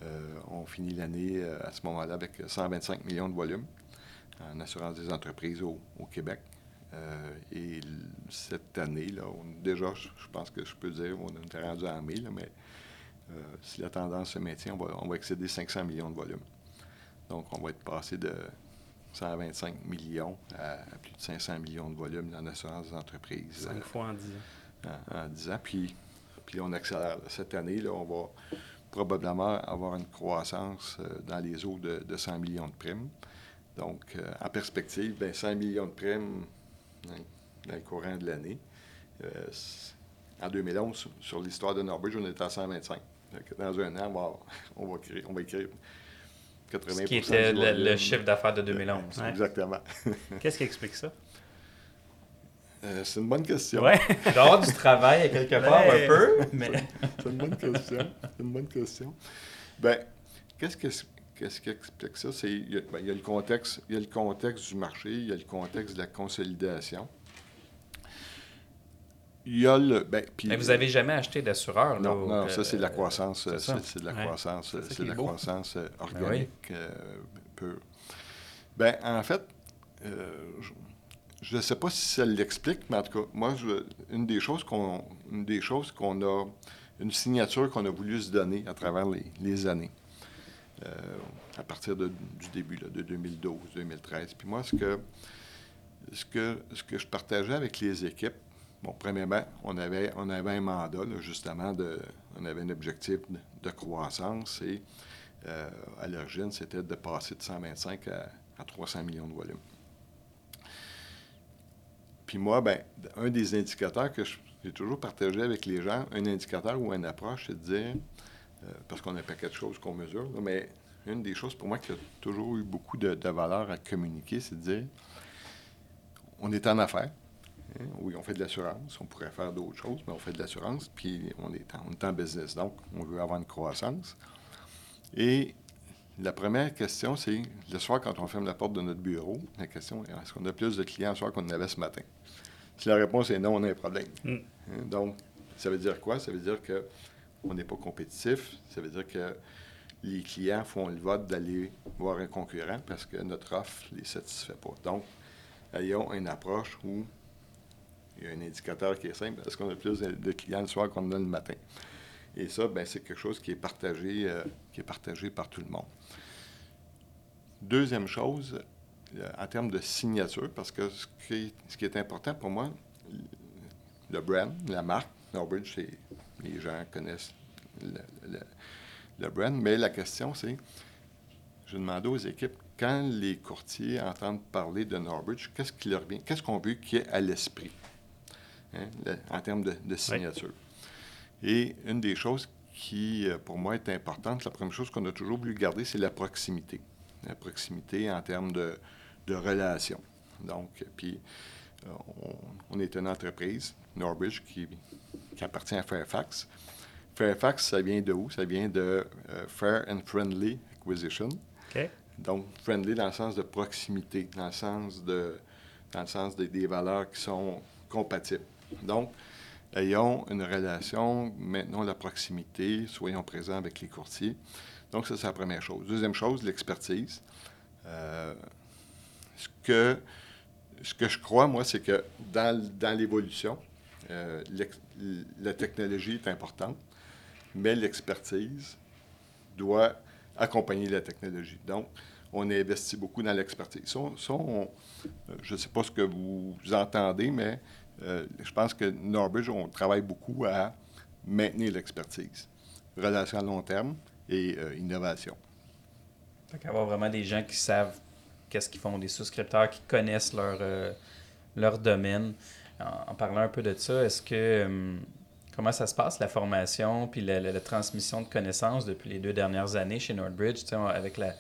Euh, on finit l'année à ce moment-là avec cent vingt-cinq millions de volumes en assurance des entreprises au, au Québec. Euh, et cette année, là, on, déjà, je, je pense que je peux dire, on est rendu en mai, là, mais euh, si la tendance se maintient, on va, on va excéder cinq cents millions de volumes. Donc, on va être passé de cent vingt-cinq millions à, à plus de cinq cents millions de volumes dans l'assurance des entreprises. Cinq euh, fois en dix ans. En, en dix ans, puis, puis on accélère. Cette année, là, on va probablement avoir une croissance euh, dans les eaux de, de cent millions de primes. Donc, euh, en perspective, bien, cent millions de primes... dans le courant de l'année. Euh, en deux mille onze, sur l'histoire de Northbridge, on était à cent vingt-cinq. Donc, dans un an, on va, on va, créer, on va écrire quatre-vingts pour cent. Ce qui était le, le chiffre d'affaires de deux mille onze. Euh, ouais. Exactement. Qu'est-ce qui explique ça? Euh, c'est une bonne question. Ouais. Dehors du travail, quelque part, mais... un peu. Mais... c'est, c'est une bonne question. C'est une bonne question. Bien, qu'est-ce que... Qu'est-ce qui explique ça? C'est, il, y a, ben, il, y a le contexte, il y a le contexte du marché, il y a le contexte de la consolidation. Il y a le... Ben, puis, mais vous n'avez jamais acheté d'assureur? Là, non, non, que, ça, c'est de la croissance, c'est ça. C'est, c'est de la ouais. croissance, c'est c'est de la croissance organique. Ben oui. euh, pure. Ben, en fait, euh, je ne sais pas si ça l'explique, mais en tout cas, moi, je, une des choses qu'on, une des choses qu'on a... Une signature qu'on a voulu se donner à travers les, les années. Euh, à partir de, du début, là, de deux mille douze, deux mille treize. Puis moi, ce que, ce que, ce que je partageais avec les équipes, Bon, premièrement, on avait, on avait un mandat, là, justement, de, on avait un objectif de, de croissance et euh, à l'origine, c'était de passer de cent vingt-cinq à, à trois cents millions de volume. Puis moi, bien, un des indicateurs que j'ai toujours partagé avec les gens, un indicateur ou une approche, c'est de dire, euh, parce qu'on a un paquet de choses qu'on mesure, là, mais une des choses pour moi qui a toujours eu beaucoup de, de valeur à communiquer, c'est de dire, on est en affaires. Oui, on fait de l'assurance, on pourrait faire d'autres choses, mais on fait de l'assurance, puis on est, en, on est en business, donc on veut avoir une croissance. Et la première question, c'est, le soir, quand on ferme la porte de notre bureau, la question est, est-ce qu'on a plus de clients ce soir qu'on en avait ce matin? Si la réponse est non, on a un problème. Mm. Donc, ça veut dire quoi? Ça veut dire qu'on n'est pas compétitif, ça veut dire que les clients font le vote d'aller voir un concurrent parce que notre offre ne les satisfait pas. Donc, ayons une approche où il y a un indicateur qui est simple. Est-ce qu'on a plus de clients le soir qu'on en a le matin? Et ça, bien, c'est quelque chose qui est partagé, euh, qui est partagé par tout le monde. Deuxième chose, euh, en termes de signature, parce que ce qui, ce qui est important pour moi, le brand, la marque, Northbridge, c'est, les gens connaissent le, le, le brand, mais la question, c'est, je demandais aux équipes, quand les courtiers entendent parler de Northbridge, qu'est-ce qui leur vient, qu'est-ce qu'on veut qu'il y ait à l'esprit? Hein, le, en termes de, de signature. Oui. Et une des choses qui, pour moi, est importante, la première chose qu'on a toujours voulu garder, c'est la proximité. La proximité en termes de, de relations. Donc, puis, on, on est une entreprise, Northbridge, qui, qui appartient à Fairfax. Fairfax, ça vient de où? Ça vient de euh, Fair and Friendly Acquisition. Okay. Donc, friendly dans le sens de proximité, dans le sens, de, dans le sens de, des valeurs qui sont compatibles. Donc, ayons une relation, maintenons la proximité, soyons présents avec les courtiers. Donc, ça, c'est la première chose. Deuxième chose, l'expertise. Euh, ce, que, ce que je crois, moi, c'est que dans, dans l'évolution, euh, la technologie est importante, mais l'expertise doit accompagner la technologie. Donc, on investit beaucoup dans l'expertise. Ça, ça, on, je ne sais pas ce que vous entendez, mais Euh, je pense que Northbridge, on travaille beaucoup à maintenir l'expertise, relations à long terme et euh, innovation. Il faut avoir vraiment des gens qui savent qu'est-ce qu'ils font, des souscripteurs qui connaissent leur, euh, leur domaine. En, en parlant un peu de ça, est-ce que hum, comment ça se passe, la formation puis la, la, la transmission de connaissances depuis les deux dernières années chez Northbridge, avec la...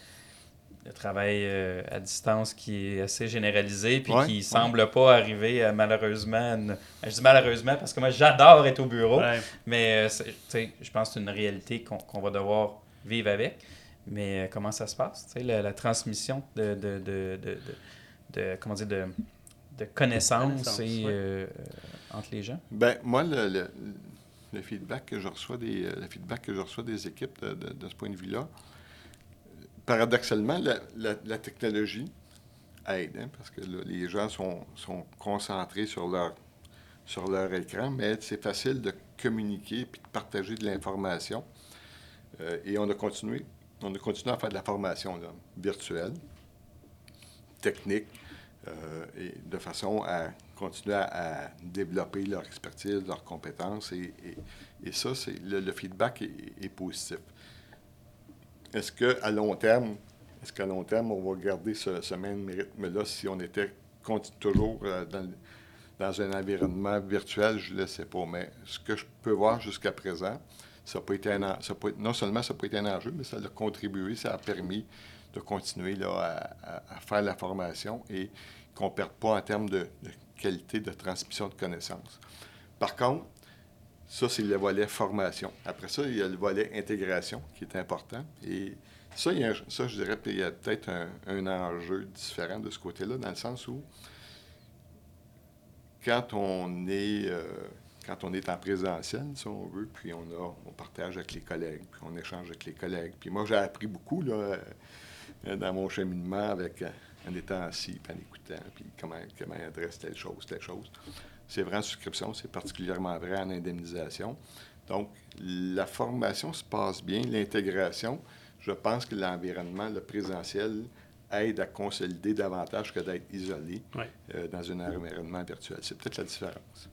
le travail euh, à distance qui est assez généralisé puis ouais, qui ne semble ouais. pas arriver euh, malheureusement. Une... Je dis malheureusement parce que moi, j'adore être au bureau, ouais. mais euh, je pense que c'est une réalité qu'on, qu'on va devoir vivre avec. Mais euh, comment ça se passe? La, la transmission de, de, de, de, de, de, comment dire, de, de connaissances et, oui. euh, entre les gens? Bien, moi, le, le, le, feedback que je reçois des, le feedback que je reçois des équipes de, de, de ce point de vue-là, paradoxalement, la, la, la technologie aide, hein, parce que là, les gens sont, sont concentrés sur leur, sur leur écran, mais c'est facile de communiquer et de partager de l'information. Euh, et on a, continué, on a continué à faire de la formation là, virtuelle, technique, euh, et de façon à continuer à, à développer leur expertise, leurs compétences. Et, et, et ça, c'est, le, le feedback est, est positif. Est-ce qu'à long terme, est-ce qu'à long terme, on va garder ce, ce même rythme-là si on était continue, toujours euh, dans, dans un environnement virtuel? Je ne le sais pas, mais ce que je peux voir jusqu'à présent, ça peut être un, ça peut être, non seulement ça peut être un enjeu, mais ça a contribué, ça a permis de continuer là, à, à, à faire la formation et qu'on ne perde pas en termes de, de qualité de transmission de connaissances. Par contre, ça, c'est le volet formation. Après ça, il y a le volet intégration qui est important. Et ça, il y a, ça je dirais qu'il y a peut-être un, un enjeu différent de ce côté-là, dans le sens où quand on est, euh, quand on est en présentiel, si on veut, puis on, a, on partage avec les collègues, puis on échange avec les collègues. Puis moi, j'ai appris beaucoup là, dans mon cheminement avec, en étant assis, puis en écoutant, puis comment, comment on adresse telle chose, telle chose. C'est vrai en souscription, c'est particulièrement vrai en indemnisation. Donc, la formation se passe bien, l'intégration, je pense que l'environnement, le présentiel, aide à consolider davantage que d'être isolé, oui. euh, dans un environnement virtuel. C'est peut-être la différence.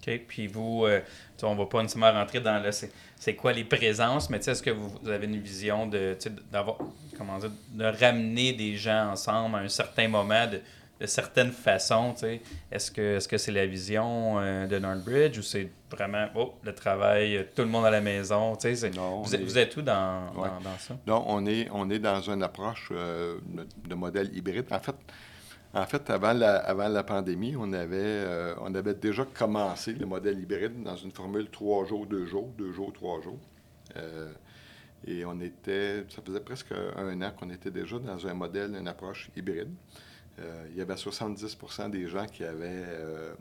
OK. Puis vous, euh, on ne va pas nécessairement rentrer dans le c'est, c'est quoi les présences, mais est-ce que vous, vous avez une vision de d'avoir comment dire de ramener des gens ensemble à un certain moment de, de certaines façons? T'sais. Est-ce que est-ce que c'est la vision euh, de Northbridge ou c'est vraiment oh, le travail, tout le monde à la maison? C'est, non, vous, est... vous êtes où dans, ouais. dans, dans ça? Donc, on est, on est dans une approche euh, de modèle hybride. En fait, En fait, avant la, avant la pandémie, on avait, euh, on avait déjà commencé le modèle hybride dans une formule trois jours, deux jours, deux jours, trois jours. Euh, et on était, ça faisait presque un an qu'on était déjà dans un modèle, une approche hybride. Euh, il y avait soixante-dix pour cent des gens qui avaient, euh,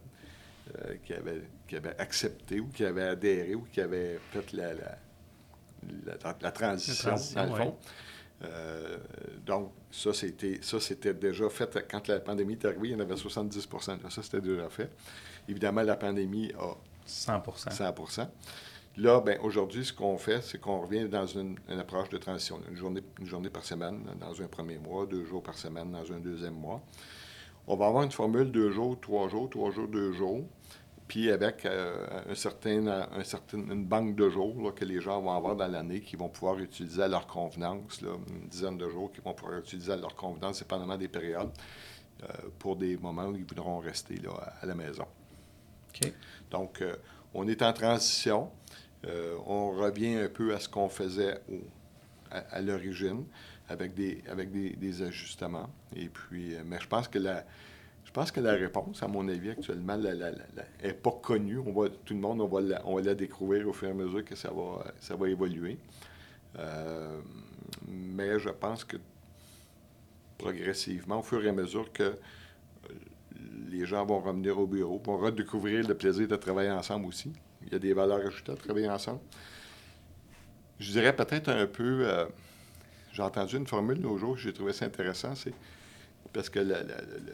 euh, qui avaient, qui avaient accepté ou qui avaient adhéré ou qui avaient fait la, la, la, la transition, dans le fond. Euh, donc, ça c'était, ça, c'était déjà fait. Quand la pandémie est arrivée, il y en avait soixante-dix pour cent. Là, ça, c'était déjà fait. Évidemment, la pandémie a cent pour cent. Là, bien, aujourd'hui, ce qu'on fait, c'est qu'on revient dans une, une approche de transition. Une journée, une journée par semaine dans un premier mois, deux jours par semaine dans un deuxième mois. On va avoir une formule deux jours, trois jours, trois jours, deux jours. Puis avec euh, un certain, un certain, une banque de jours là, que les gens vont avoir dans l'année qu'ils vont pouvoir utiliser à leur convenance, là, une dizaine de jours qu'ils vont pouvoir utiliser à leur convenance, dépendamment des périodes, euh, pour des moments où ils voudront rester là, à la maison. Okay. Donc, euh, on est en transition. Euh, on revient un peu à ce qu'on faisait au, à, à l'origine, avec des, avec des, des ajustements. Et puis, euh, mais je pense que la... Je pense que la réponse, à mon avis, actuellement, la, la, la, la, est pas connue. On va, tout le monde, on va, la, on va la découvrir au fur et à mesure que ça va, ça va évoluer. Euh, mais je pense que progressivement, au fur et à mesure que les gens vont revenir au bureau, vont redécouvrir le plaisir de travailler ensemble aussi. Il y a des valeurs ajoutées à travailler ensemble. Je dirais peut-être un peu... Euh, j'ai entendu une formule l'autre jour que j'ai trouvé ça intéressant, c'est parce que... La, la, la,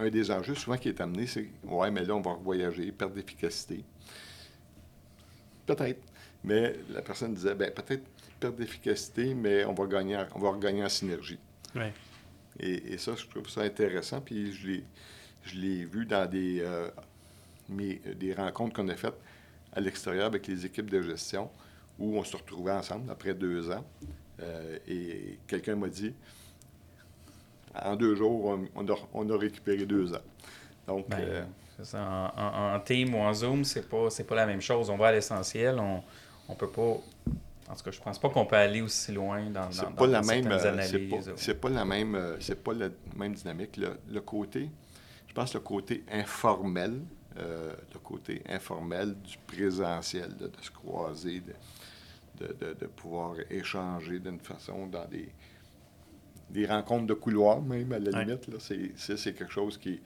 Un des enjeux souvent qui est amené, c'est « ouais, mais là, on va voyager, perte d'efficacité. » Peut-être. Mais la personne disait « ben peut-être perte d'efficacité, mais on va gagner, on va regagner en synergie. Ouais. » Et, et ça, je trouve ça intéressant. Puis je l'ai, je l'ai vu dans des, euh, mes, des rencontres qu'on a faites à l'extérieur avec les équipes de gestion où on se retrouvait ensemble après deux ans. Euh, et quelqu'un m'a dit... En deux jours, on, on, a, on a récupéré deux ans. Donc, bien, euh, c'est ça. En, en, en team ou en Zoom, c'est pas, c'est pas la même chose. On va à l'essentiel. On, on peut pas... En tout cas, je pense pas qu'on peut aller aussi loin dans, dans, dans, dans certaines même, analyses. C'est pas, c'est pas la même, c'est pas la même dynamique. Le, le côté, je pense, le côté informel, euh, le côté informel du présentiel, de, de se croiser, de, de, de, de pouvoir échanger d'une façon dans des... Des rencontres de couloir, même, à la ouais. limite, là, c'est, c'est, c'est quelque chose qui...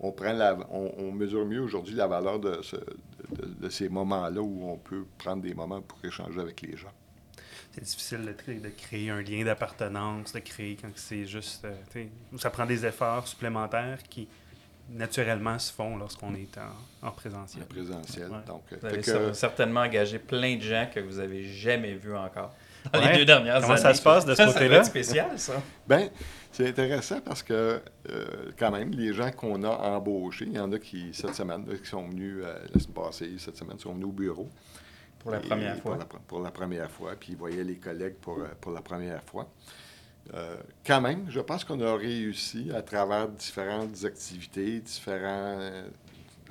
On, prend la, on, on mesure mieux aujourd'hui la valeur de, ce, de, de ces moments-là où on peut prendre des moments pour échanger avec les gens. C'est difficile de, de créer un lien d'appartenance, de créer quand c'est juste... Ça prend des efforts supplémentaires qui, naturellement, se font lorsqu'on est en, en présentiel. En présentiel, ouais. donc... Vous avez que... certainement engagé plein de gens que vous n'avez jamais vus encore. Dans ouais. les deux dernières Comment années. Ça se passe de ce ça, côté-là? C'est spécial, ça. Bien, c'est intéressant parce que, euh, quand même, les gens qu'on a embauchés, il y en a qui, cette semaine, là, qui sont venus, euh, la semaine passée, cette semaine, sont venus au bureau. Pour la première et, fois. Pour la, pour la première fois, puis ils voyaient les collègues pour, pour la première fois. Euh, quand même, je pense qu'on a réussi à travers différentes activités, différentes euh,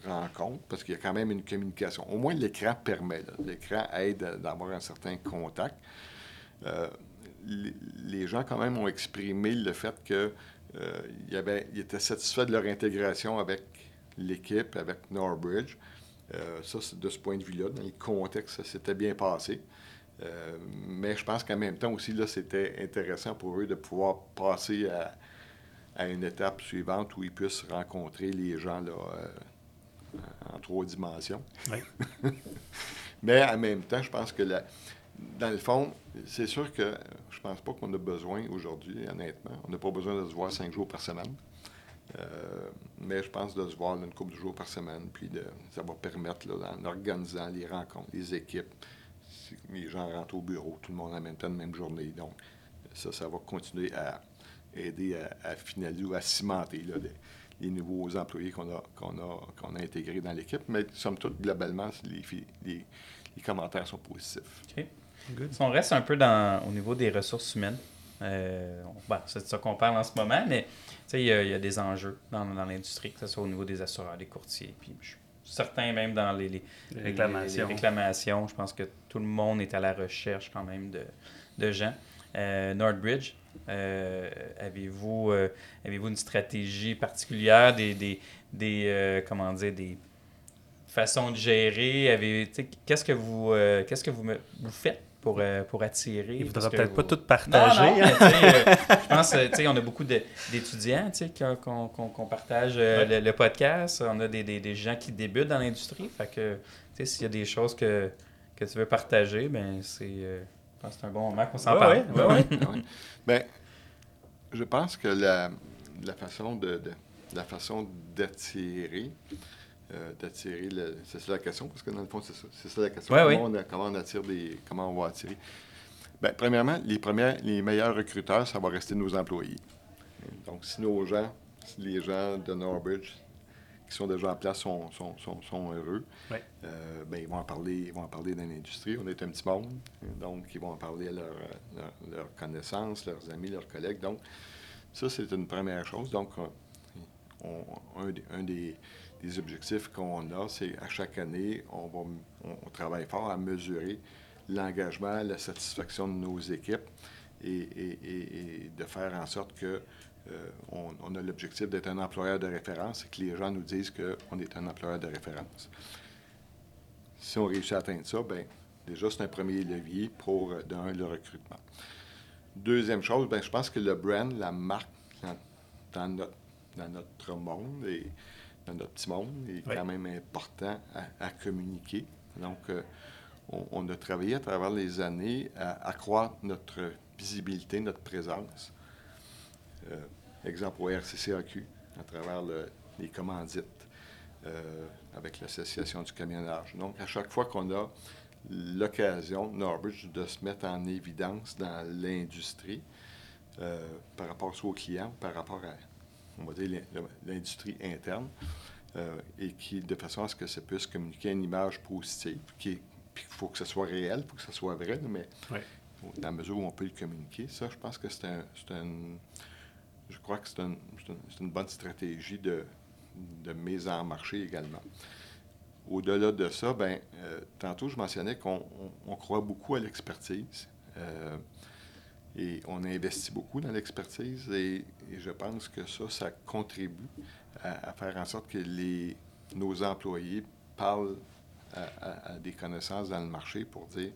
rencontres, parce qu'il y a quand même une communication. Au moins, l'écran permet. Là. L'écran aide à, d'avoir un certain contact. Euh, les, les gens, quand même, ont exprimé le fait qu'ils euh, étaient satisfaits de leur intégration avec l'équipe, avec Northbridge. Euh, ça, c'est de ce point de vue-là, dans le contexte, ça s'était bien passé. Euh, mais je pense qu'en même temps aussi, là, c'était intéressant pour eux de pouvoir passer à, à une étape suivante où ils puissent rencontrer les gens là, euh, en trois dimensions. Oui. Mais en même temps, je pense que la... Dans le fond, c'est sûr que je pense pas qu'on a besoin aujourd'hui, honnêtement. On n'a pas besoin de se voir cinq jours par semaine. Euh, mais je pense de se voir là, une couple de jours par semaine, puis de, ça va permettre, là, en organisant les rencontres, les équipes, si les gens rentrent au bureau, tout le monde en même temps, la même journée. Donc, ça, ça va continuer à aider à, à finaliser ou à cimenter là, les, les nouveaux employés qu'on a, qu'on a, qu'on a intégrés dans l'équipe. Mais somme toute, globalement, les, les, les commentaires sont positifs. OK. Good. Si on reste un peu dans, au niveau des ressources humaines, euh, bon, c'est de ça qu'on parle en ce moment, mais il y, y a des enjeux dans, dans l'industrie, que ce soit au niveau des assureurs, des courtiers, puis je suis certain même dans les, les, les, réclamations. les réclamations. Je pense que tout le monde est à la recherche quand même de, de gens. Euh, Northbridge, euh, avez-vous, euh, avez-vous une stratégie particulière, des, des, des euh, comment dire, des façons de gérer? Avez, qu'est-ce que vous, euh, qu'est-ce que vous, me, vous faites pour, euh, pour attirer? Il ne faudra peut-être vous... pas tout partager. Non, non, mais, euh, je pense qu'on a beaucoup de, d'étudiants qu'on, qu'on, qu'on partage euh, ouais. le, le podcast. On a des, des, des gens qui débutent dans l'industrie. Fait que s'il y a des choses que, que tu veux partager, ben c'est... Euh, c'est un bon moment qu'on s'en parle. Oui, oui, oui. oui. Bien, je pense que la, la, façon, de, de, la façon d'attirer, euh, d'attirer le, c'est ça la question, parce que dans le fond, c'est ça, c'est ça la question. Oui, comment, oui. On, comment on attire des, comment on va attirer? Bien, premièrement, les, premiers, les meilleurs recruteurs, ça va rester nos employés. Donc, si nos gens, si les gens de Northbridge qui sont déjà en place sont, sont, sont, sont heureux, oui. euh, ben, ils vont en parler, ils vont en parler dans l'industrie. On est un petit monde, donc ils vont en parler à leurs leur, leur connaissances, leurs amis, leurs collègues. Donc, ça, c'est une première chose. Donc, on, un, un des, des objectifs qu'on a, c'est à chaque année, on, va, on, on travaille fort à mesurer l'engagement, la satisfaction de nos équipes et, et, et, et de faire en sorte que Euh, on, on a l'objectif d'être un employeur de référence et que les gens nous disent qu'on est un employeur de référence. Si on réussit à atteindre ça, bien, déjà, c'est un premier levier pour, d'un, le recrutement. Deuxième chose, bien, je pense que le brand, la marque, dans, dans, notre, dans notre monde, et dans notre petit monde, est oui. quand même important à, à communiquer. Donc, euh, on, on a travaillé à travers les années à accroître notre visibilité, notre présence. Euh, exemple au R C C A Q, à travers le, les commandites euh, avec l'Association du camionnage. Donc, à chaque fois qu'on a l'occasion, Northbridge, de se mettre en évidence dans l'industrie euh, par rapport soit aux clients, par rapport à, on va dire, l'industrie interne, euh, et qui, de façon à ce que ça puisse communiquer une image positive, qui puis il faut que ce soit réel, il faut que ce soit vrai, mais oui. dans la mesure où on peut le communiquer, ça, je pense que c'est un... C'est un Je crois que c'est, un, c'est, une, c'est une bonne stratégie de, de mise en marché également. Au-delà de ça, bien, euh, tantôt, je mentionnais qu'on on, on croit beaucoup à l'expertise euh, et on investit beaucoup dans l'expertise et, et je pense que ça, ça contribue à, à faire en sorte que les, nos employés parlent à, à, à des connaissances dans le marché pour dire,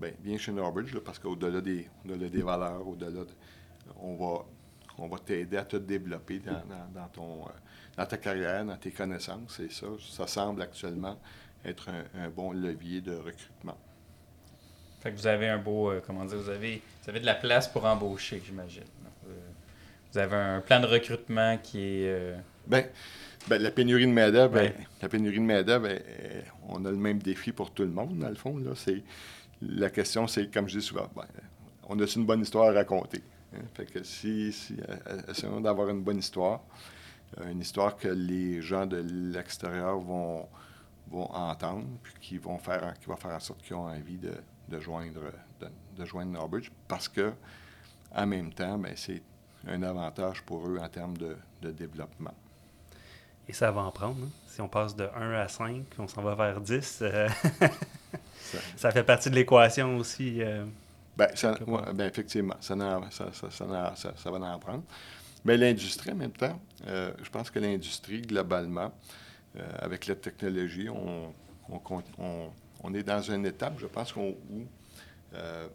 bien, viens chez Northbridge, là, parce qu'au-delà des, au-delà des valeurs, au-delà de, on va... On va t'aider à te développer dans, dans, dans, ton, dans ta carrière, dans tes connaissances. Et ça, ça semble actuellement être un, un bon levier de recrutement. Fait que vous avez un beau, euh, comment dire, vous avez, vous avez de la place pour embaucher, j'imagine. Euh, vous avez un plan de recrutement qui est... Euh... Bien, ben, la pénurie de main-d'œuvre, ouais. ben, la pénurie de main-d'œuvre, ben, on a le même défi pour tout le monde, dans le fond. Là, c'est, la question, c'est, comme je dis souvent, ben, on a-tu une bonne histoire à raconter? Hein? Fait que si, si essayons d'avoir une bonne histoire, une histoire que les gens de l'extérieur vont, vont entendre, puis qui vont faire, qui va faire en sorte qu'ils ont envie de, de joindre, de, de joindre Northbridge, parce que en même temps, bien, c'est un avantage pour eux en termes de, de développement. Et ça va en prendre. Hein? Si on passe de un à cinq, on s'en va vers dix. Euh... ça... ça fait partie de l'équation aussi. Euh... Bien, ça, ouais, bien, effectivement, ça, ça, ça, ça, ça, ça va en prendre. Mais l'industrie, en même temps, euh, je pense que l'industrie, globalement, euh, avec la technologie, on, on, on, on est dans une étape, je pense, où euh,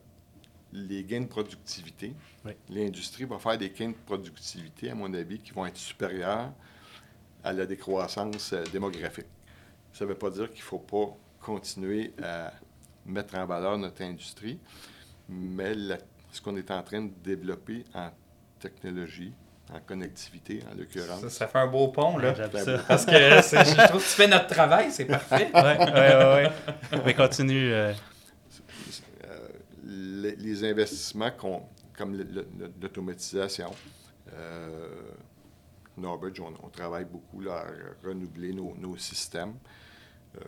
les gains de productivité, oui. l'industrie va faire des gains de productivité, à mon avis, qui vont être supérieurs à la décroissance euh, démographique. Ça ne veut pas dire qu'il ne faut pas continuer à mettre en valeur notre industrie, mais la, ce qu'on est en train de développer en technologie, en connectivité, en l'occurrence. Ça, ça fait un beau pont, là. Ouais, ça. Parce que c'est, je trouve que tu fais notre travail, c'est parfait. Oui, oui, oui. Mais continue. Euh... Euh, les, les investissements qu'on, comme le, le, l'automatisation, euh, Northbridge, on, on travaille beaucoup là, à renouveler nos, nos systèmes. Euh,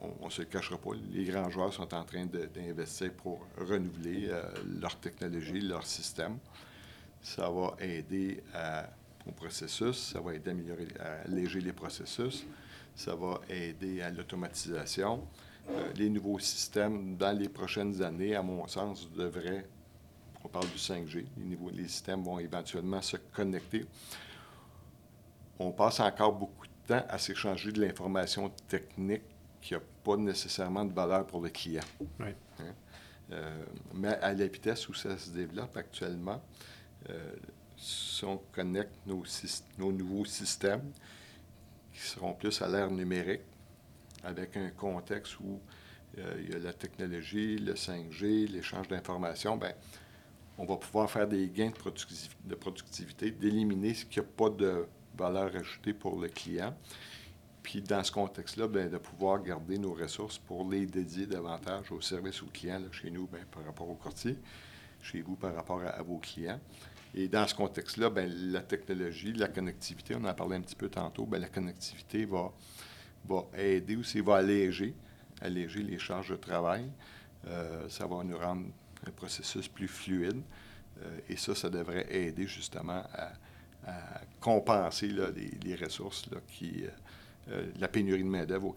on ne se le cachera pas, les grands joueurs sont en train de, d'investir pour renouveler euh, leur technologie, leur système. Ça va aider à, au processus, ça va aider à, améliorer, à alléger les processus, ça va aider à l'automatisation. Euh, les nouveaux systèmes, dans les prochaines années, à mon sens, devraient... On parle du cinq G, les, niveaux, les systèmes vont éventuellement se connecter. On passe encore beaucoup de temps à s'échanger de l'information technique qui n'a pas nécessairement de valeur pour le client. Oui. Hein? Euh, mais à la vitesse où ça se développe actuellement, euh, si on connecte nos, nos nouveaux systèmes qui seront plus à l'ère numérique, avec un contexte où euh, il y a la technologie, le cinq G, l'échange d'informations, bien, on va pouvoir faire des gains de productivité, d'éliminer ce qui n'a pas de valeur ajoutée pour le client. Puis, dans ce contexte-là, bien, de pouvoir garder nos ressources pour les dédier davantage au service aux clients, là, chez nous, bien, par rapport aux courtiers, chez vous, par rapport à, à vos clients. Et dans ce contexte-là, bien, la technologie, la connectivité, on en parlait un petit peu tantôt, bien, la connectivité va, va aider aussi, va alléger, alléger les charges de travail. Euh, ça va nous rendre... un processus plus fluide, euh, et ça, ça devrait aider justement à, à compenser là, les, les ressources, là, qui, euh, la pénurie de main-d'œuvre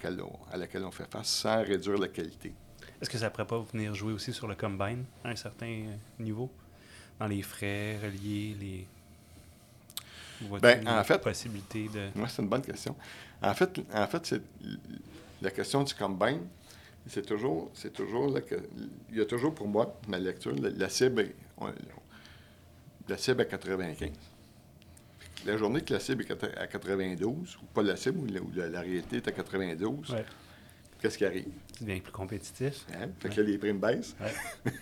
à laquelle on fait face sans réduire la qualité. Est-ce que ça ne pourrait pas venir jouer aussi sur le combine à un certain niveau, dans les frais reliés, les Bien, en fait, possibilités de… Oui, c'est une bonne question. En fait, en fait c'est la question du combine. C'est toujours, c'est toujours, là que, il y a toujours pour moi, ma lecture, la, la cible est, on, la cible à quatre-vingt-quinze. La journée que la cible est à quatre-vingt-douze, ou pas la cible, ou la, ou la, la réalité est à quatre-vingt-douze, ouais. Qu'est-ce qui arrive? C'est bien plus compétitif. Hein? Fait ouais. que là, les primes baissent. Ouais.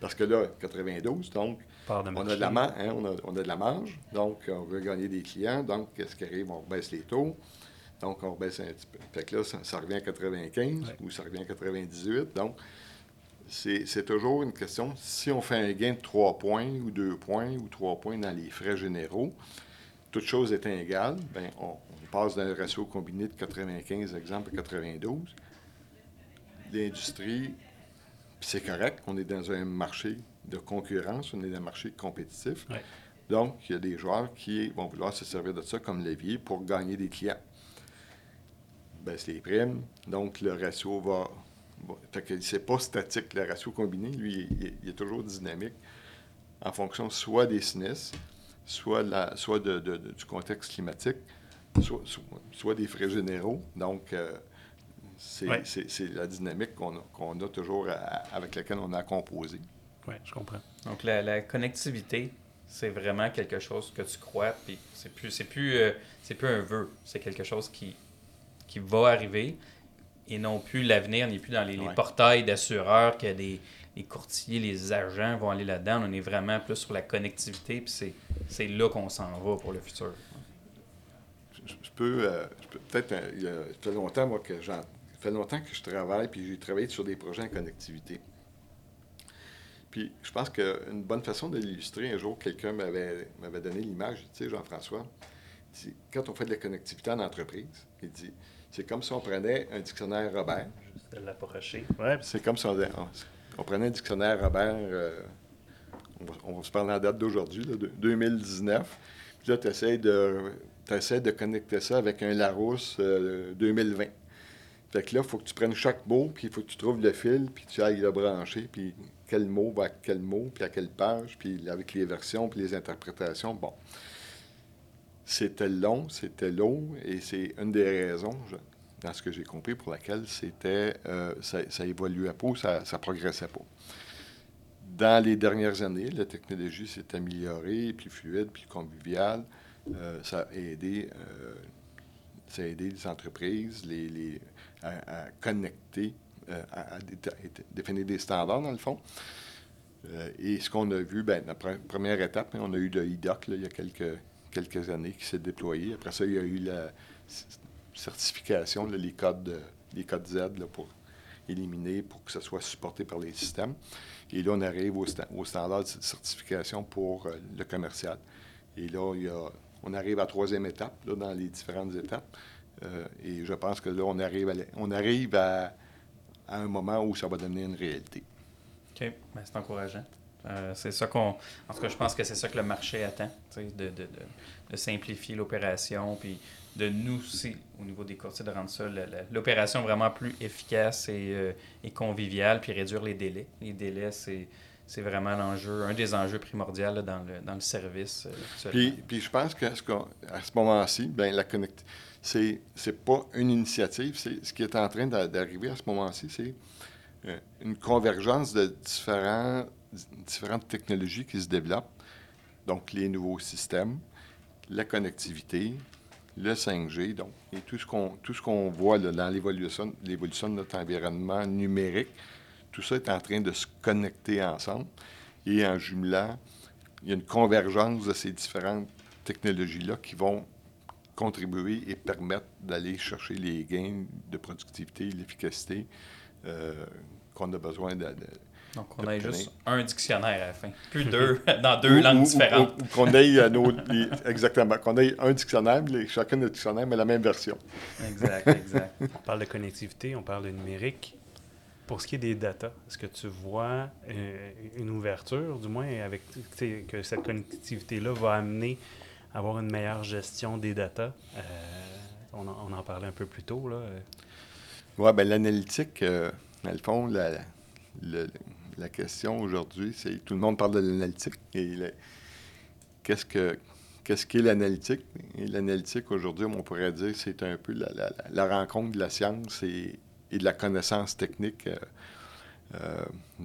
Parce que là, quatre-vingt-douze, donc, on a, de la man- hein, on, a, on a de la marge, donc on veut gagner des clients, donc qu'est-ce qui arrive? On rebaisse les taux. Donc, on rebaisse un petit peu. Fait que là, ça, ça revient à quatre-vingt-quinze ouais. ou ça revient à quatre-vingt-dix-huit. Donc, c'est, c'est toujours une question. Si on fait un gain de trois points ou deux points ou trois points dans les frais généraux, toute chose étant égale, bien, on, on passe d'un ratio combiné de quatre-vingt-quinze, exemple, à quatre-vingt-douze. L'industrie, c'est correct. On est dans un marché de concurrence, on est dans un marché compétitif. Ouais. Donc, il y a des joueurs qui vont vouloir se servir de ça comme levier pour gagner des clients. Baisse les primes, donc le ratio va... va fait que c'est pas statique, le ratio combiné, lui, il, il, il est toujours dynamique en fonction soit des sinistres, soit, la, soit de, de, de, du contexte climatique, soit, soit, soit des frais généraux. Donc, euh, c'est, ouais. c'est, c'est la dynamique qu'on a, qu'on a toujours, à, avec laquelle on a composé. Oui, je comprends. Donc, la, la connectivité... C'est vraiment quelque chose que tu crois, puis c'est plus, c'est plus, euh, c'est plus un vœu. C'est quelque chose qui, qui va arriver et non plus l'avenir, n'est plus dans les, ouais. les portails d'assureurs que des, les courtiers, les agents vont aller là-dedans. On est vraiment plus sur la connectivité, puis c'est, c'est là qu'on s'en va pour le futur. Je, je, peux, euh, je peux, peut-être, euh, il, y a, il fait longtemps, moi, que j'en, il fait longtemps que je travaille, puis j'ai travaillé sur des projets en connectivité. Puis, je pense qu'une bonne façon de l'illustrer, un jour, quelqu'un m'avait, m'avait donné l'image, tu sais, Jean-François, dit, quand on fait de la connectivité en entreprise, il dit, c'est comme si on prenait un dictionnaire Robert. Juste de l'approcher. Ouais. C'est comme si on, on, on prenait un dictionnaire Robert, euh, on, va, on va se parler en date d'aujourd'hui, là, de, deux mille dix-neuf, puis là, tu essaies de, t'essaies de connecter ça avec un Larousse euh, deux mille vingt. Fait que là, il faut que tu prennes chaque mot, puis il faut que tu trouves le fil, puis tu ailles le brancher, puis quel mot va à quel mot, puis à quelle page, puis avec les versions, puis les interprétations. Bon, c'était long, c'était long, et c'est une des raisons, je, dans ce que j'ai compris, pour laquelle c'était, euh, ça, ça évoluait pas, ça, ça progressait pas. Dans les dernières années, la technologie s'est améliorée, plus fluide, plus conviviale. Euh, ça a aidé... Euh, Ça a aidé les entreprises les, les, à, à connecter, euh, à, à, dé, à définir des standards, dans le fond. Euh, et ce qu'on a vu, bien, la pre- première étape, hein, on a eu le I D O C, là, il y a quelques, quelques années, qui s'est déployé. Après ça, il y a eu la c- certification, là, les, codes, les codes Z, là, pour éliminer, pour que ce soit supporté par les systèmes. Et là, on arrive au, sta- au standard de certification pour euh, le commercial. Et là, il y a... On arrive à la troisième étape, là, dans les différentes étapes. Euh, et je pense que là, on arrive, à, on arrive à, à un moment où ça va devenir une réalité. OK. Bien, c'est encourageant. Euh, c'est ça qu'on... En tout cas, je pense que c'est ça que le marché attend, de, de, de, de simplifier l'opération, puis de nous aussi, au niveau des courtiers, de rendre ça la, la, l'opération vraiment plus efficace et, euh, et conviviale, puis réduire les délais. Les délais, c'est, c'est vraiment l'enjeu, un des enjeux primordiaux là, dans, le, dans le service. Euh, puis, puis je pense qu'à ce, qu'à ce moment-ci, bien, la connect... c'est, c'est pas une initiative, c'est ce qui est en train d'arriver à ce moment-ci, c'est euh, une convergence de différents... différentes technologies qui se développent, donc les nouveaux systèmes, la connectivité, le cinq G, donc, et tout ce qu'on, tout ce qu'on voit là, dans l'évolution, l'évolution de notre environnement numérique, tout ça est en train de se connecter ensemble, et en jumelant, il y a une convergence de ces différentes technologies-là qui vont contribuer et permettre d'aller chercher les gains de productivité, l'efficacité euh, qu'on a besoin de, de Donc, qu'on ait juste un dictionnaire à la fin, plus deux, dans deux ou, langues ou, différentes. Ou, ou, ou qu'on ait euh, nos, les, exactement, qu'on ait un dictionnaire, les, chacun de nos dictionnaires, mais la même version. Exact, exact. On parle de connectivité, on parle de numérique. Pour ce qui est des data, est-ce que tu vois euh, une ouverture, du moins, avec que cette connectivité-là va amener à avoir une meilleure gestion des data? Euh, on, en, on en parlait un peu plus tôt, là. Oui, bien, l'analytique, euh, dans le fond, la... la le, La question aujourd'hui, c'est tout le monde parle de l'analytique. Et le, qu'est-ce que qu'est-ce qu'est l'analytique? Et l'analytique aujourd'hui, on pourrait dire, c'est un peu la, la, la rencontre de la science et, et de la connaissance technique euh, euh,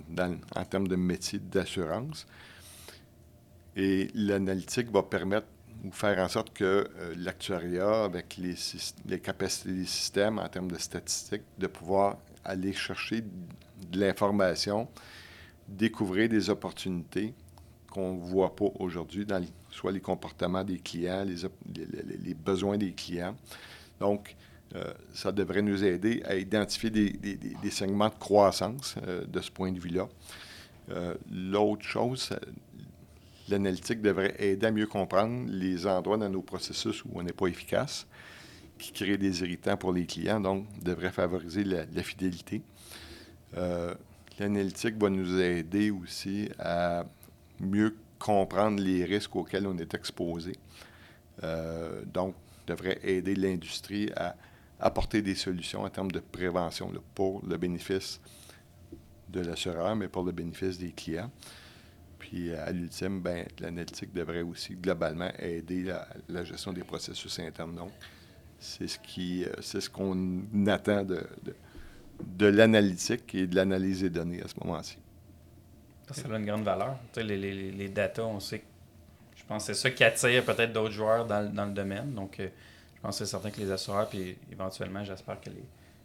dans, en termes de métier d'assurance. Et l'analytique va permettre ou faire en sorte que euh, l'actuariat, avec les, les capacités des systèmes en termes de statistiques, de pouvoir aller chercher de l'information, découvrir des opportunités qu'on ne voit pas aujourd'hui dans les, soit les comportements des clients, les, op- les, les, les besoins des clients. Donc, euh, ça devrait nous aider à identifier des, des, des, des segments de croissance euh, de ce point de vue-là. Euh, l'autre chose, l'analytique devrait aider à mieux comprendre les endroits dans nos processus où on n'est pas efficace, qui créent des irritants pour les clients, donc devrait favoriser la, la fidélité. Euh, l'analytique va nous aider aussi à mieux comprendre les risques auxquels on est exposé. Euh, donc, devrait aider l'industrie à apporter des solutions en termes de prévention là, pour le bénéfice de l'assureur, mais pour le bénéfice des clients. Puis, à l'ultime, bien, l'analytique devrait aussi globalement aider la, la gestion des processus internes. Donc, c'est ce qui, c'est ce qu'on attend de... de de l'analytique et de l'analyse des données à ce moment-ci. Ça, ça a une grande valeur. Tu sais, les, les, les data, on sait que je pense que c'est ça qui attire peut-être d'autres joueurs dans, dans le domaine. Donc, euh, je pense que c'est certain que les assureurs, puis éventuellement, j'espère que les,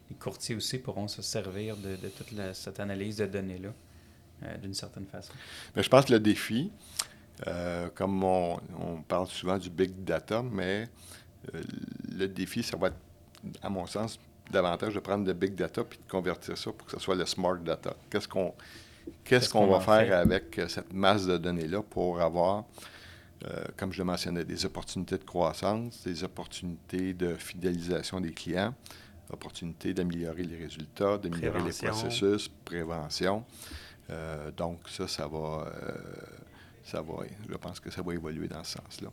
les courtiers aussi pourront se servir de, de toute la, cette analyse de données-là euh, d'une certaine façon. Bien, je pense que le défi, euh, comme on, on parle souvent du big data, mais euh, le défi, ça va être, à mon sens, davantage de prendre le big data puis de convertir ça pour que ce soit le smart data. Qu'est-ce qu'on, qu'est-ce qu'est-ce qu'on, qu'on va faire fait? avec euh, cette masse de données-là pour avoir, euh, comme je le mentionnais, des opportunités de croissance, des opportunités de fidélisation des clients, opportunités d'améliorer les résultats, d'améliorer prévention. les processus, prévention. Euh, donc ça, ça va, euh, ça va, je pense que ça va évoluer dans ce sens-là.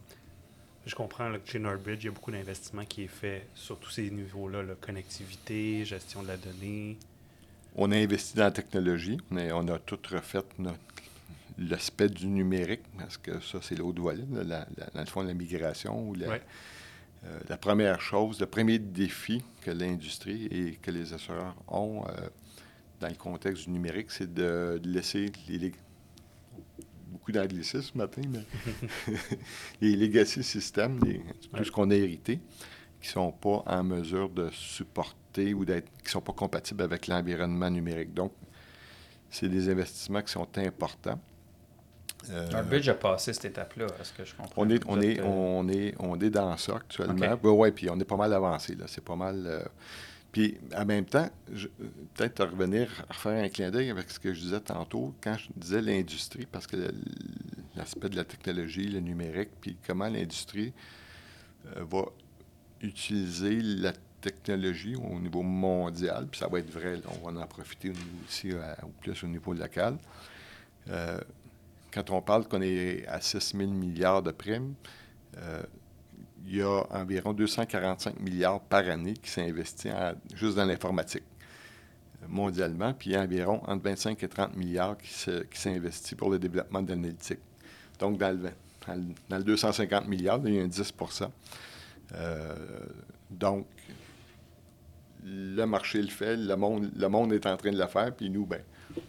Je comprends là, que chez Northbridge, il y a beaucoup d'investissement qui est fait sur tous ces niveaux-là, là, connectivité, gestion de la donnée. On a investi dans la technologie, mais on a tout refait notre, l'aspect du numérique, parce que ça, c'est l'autre volet, là, la, la, dans le fond, la migration. Ou la, ouais. euh, la première chose, le premier défi que l'industrie et que les assureurs ont euh, dans le contexte du numérique, c'est de laisser les... les beaucoup d'anglicisme ce matin, mais les legacy systems, les, tout ce qu'on a hérité, qui ne sont pas en mesure de supporter ou d'être, qui ne sont pas compatibles avec l'environnement numérique. Donc, c'est des investissements qui sont importants. Northbridge euh, a passé cette étape-là, est-ce que je comprends? On est, on est, on est, on est dans ça actuellement. Okay. Oui, ouais, puis on est pas mal avancé, là. C'est pas mal... Euh, Puis, en même temps, je, peut-être revenir, refaire un clin d'œil avec ce que je disais tantôt, quand je disais l'industrie, parce que le, l'aspect de la technologie, le numérique, puis comment l'industrie euh, va utiliser la technologie au niveau mondial, puis ça va être vrai, là, on va en profiter au niveau aussi, à, ou plus au niveau local. Euh, quand on parle qu'on est à six mille milliards de primes, euh, il y a environ deux cent quarante-cinq milliards par année qui s'investissent juste dans l'informatique mondialement, puis il y a environ entre vingt-cinq et trente milliards qui, se, qui s'investissent pour le développement d'analytique. Donc, dans le, dans le deux cent cinquante milliards, là, il y a un dix pour cent. Euh, donc, le marché le fait, le monde, le monde est en train de le faire, puis nous, ben,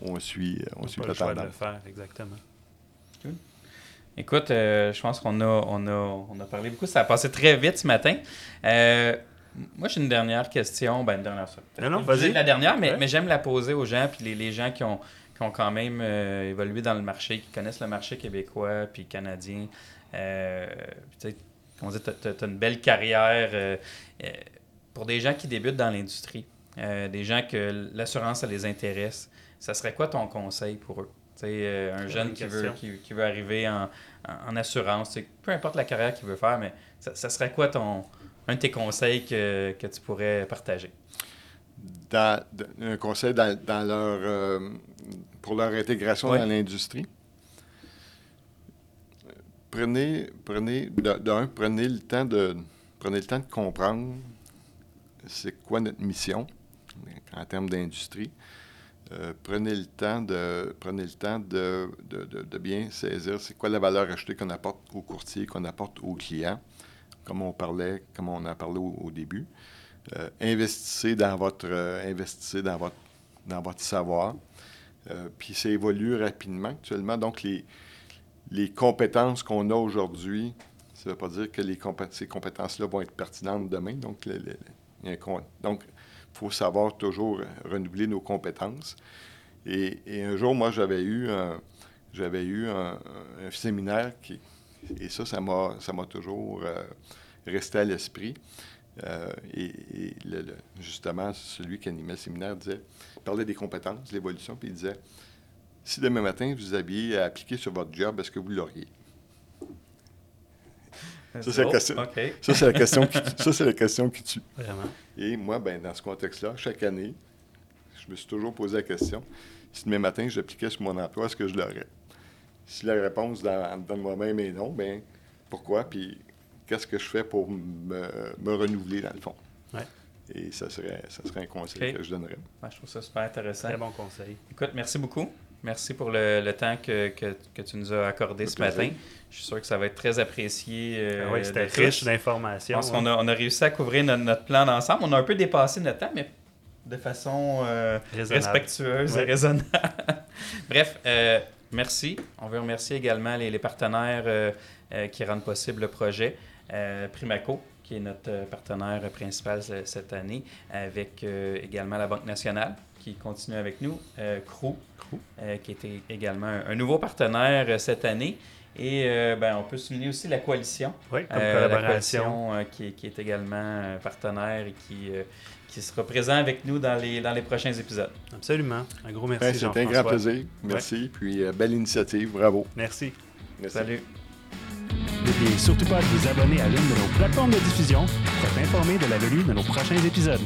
on suit, on suit la tendance. On n'a pas le choix de le faire, exactement. Okay. Écoute, euh, je pense qu'on a, on a, on a parlé beaucoup. Ça a passé très vite ce matin. Euh, moi, j'ai une dernière question. Ben, une dernière, ça. Non, non, vas-y. J'ai la dernière, mais, ouais. mais j'aime la poser aux gens, puis les, les gens qui ont, qui ont quand même euh, évolué dans le marché, qui connaissent le marché québécois, puis canadien. Euh, tu sais, on dit, tu as une belle carrière. Euh, euh, pour des gens qui débutent dans l'industrie, euh, des gens que l'assurance, ça les intéresse, ça serait quoi ton conseil pour eux? Euh, un jeune qui veut, qui, qui veut arriver en, en assurance, peu importe la carrière qu'il veut faire, mais ça, ça serait quoi ton, un de tes conseils que, que tu pourrais partager? Dans, un conseil dans, dans leur, euh, pour leur intégration oui. dans l'industrie? Prenez, prenez, d'un, prenez le temps de, prenez le temps de comprendre c'est quoi notre mission en termes d'industrie. Euh, prenez le temps de prenez le temps de, de, de, de bien saisir c'est quoi la valeur ajoutée qu'on apporte aux courtiers, qu'on apporte aux clients, comme on parlait, comme on en parlait au, au début. Euh, investissez dans votre euh, investissez dans votre dans votre savoir. Euh, puis ça évolue rapidement actuellement. Donc les, les compétences qu'on a aujourd'hui, ça ne veut pas dire que les compé- ces compétences-là vont être pertinentes demain. Donc les, les, les, donc il faut savoir toujours renouveler nos compétences. Et, et un jour, moi, j'avais eu un, j'avais eu un, un séminaire qui, et ça, ça m'a, ça m'a toujours euh, resté à l'esprit. Euh, et et le, le, justement, celui qui animait le séminaire disait, il parlait des compétences, de l'évolution, puis il disait, si demain matin, vous aviez à appliquer sur votre job, est-ce que vous l'auriez? Ça c'est, oh, question, okay. ça, c'est la question qui, ça, c'est la question qui tue. Vraiment. Et moi, ben, dans ce contexte-là, chaque année, je me suis toujours posé la question, si demain matin, j'appliquais sur mon emploi, est-ce que je l'aurais? Si la réponse dans, dans moi-même est non, bien, pourquoi? Puis, qu'est-ce que je fais pour me, me renouveler, dans le fond? Ouais. Et ça serait, ça serait un conseil okay. que je donnerais. Ben, je trouve ça super intéressant. Très bon conseil. Écoute, merci beaucoup. Merci pour le, le temps que, que, que tu nous as accordé ce matin. Je suis sûr que ça va être très apprécié. Euh, oui, c'était riche d'informations. Je pense ouais. qu'on a, on a réussi à couvrir notre, notre plan d'ensemble. On a un peu dépassé notre temps, mais de façon euh, respectueuse ouais. et raisonnable. Bref, euh, merci. On veut remercier également les, les partenaires euh, euh, qui rendent possible le projet. Euh, Primaco, qui est notre partenaire principal cette année, avec euh, également la Banque Nationale, qui continue avec nous, euh, Proulx, euh, qui était également un, un nouveau partenaire euh, cette année. Et euh, ben, on peut souligner aussi la Coalition. Oui, comme euh, collaboration. La Coalition, euh, qui, qui est également euh, partenaire et qui, euh, qui sera présent avec nous dans les, dans les prochains épisodes. Absolument. Un gros merci, ouais, Jean-François. C'était un grand plaisir. Merci. Ouais. Puis, euh, belle initiative. Bravo. Merci. merci. Salut. N'oubliez surtout pas de vous abonner à l'une de nos plateformes de diffusion pour être informé de la venue de nos prochains épisodes.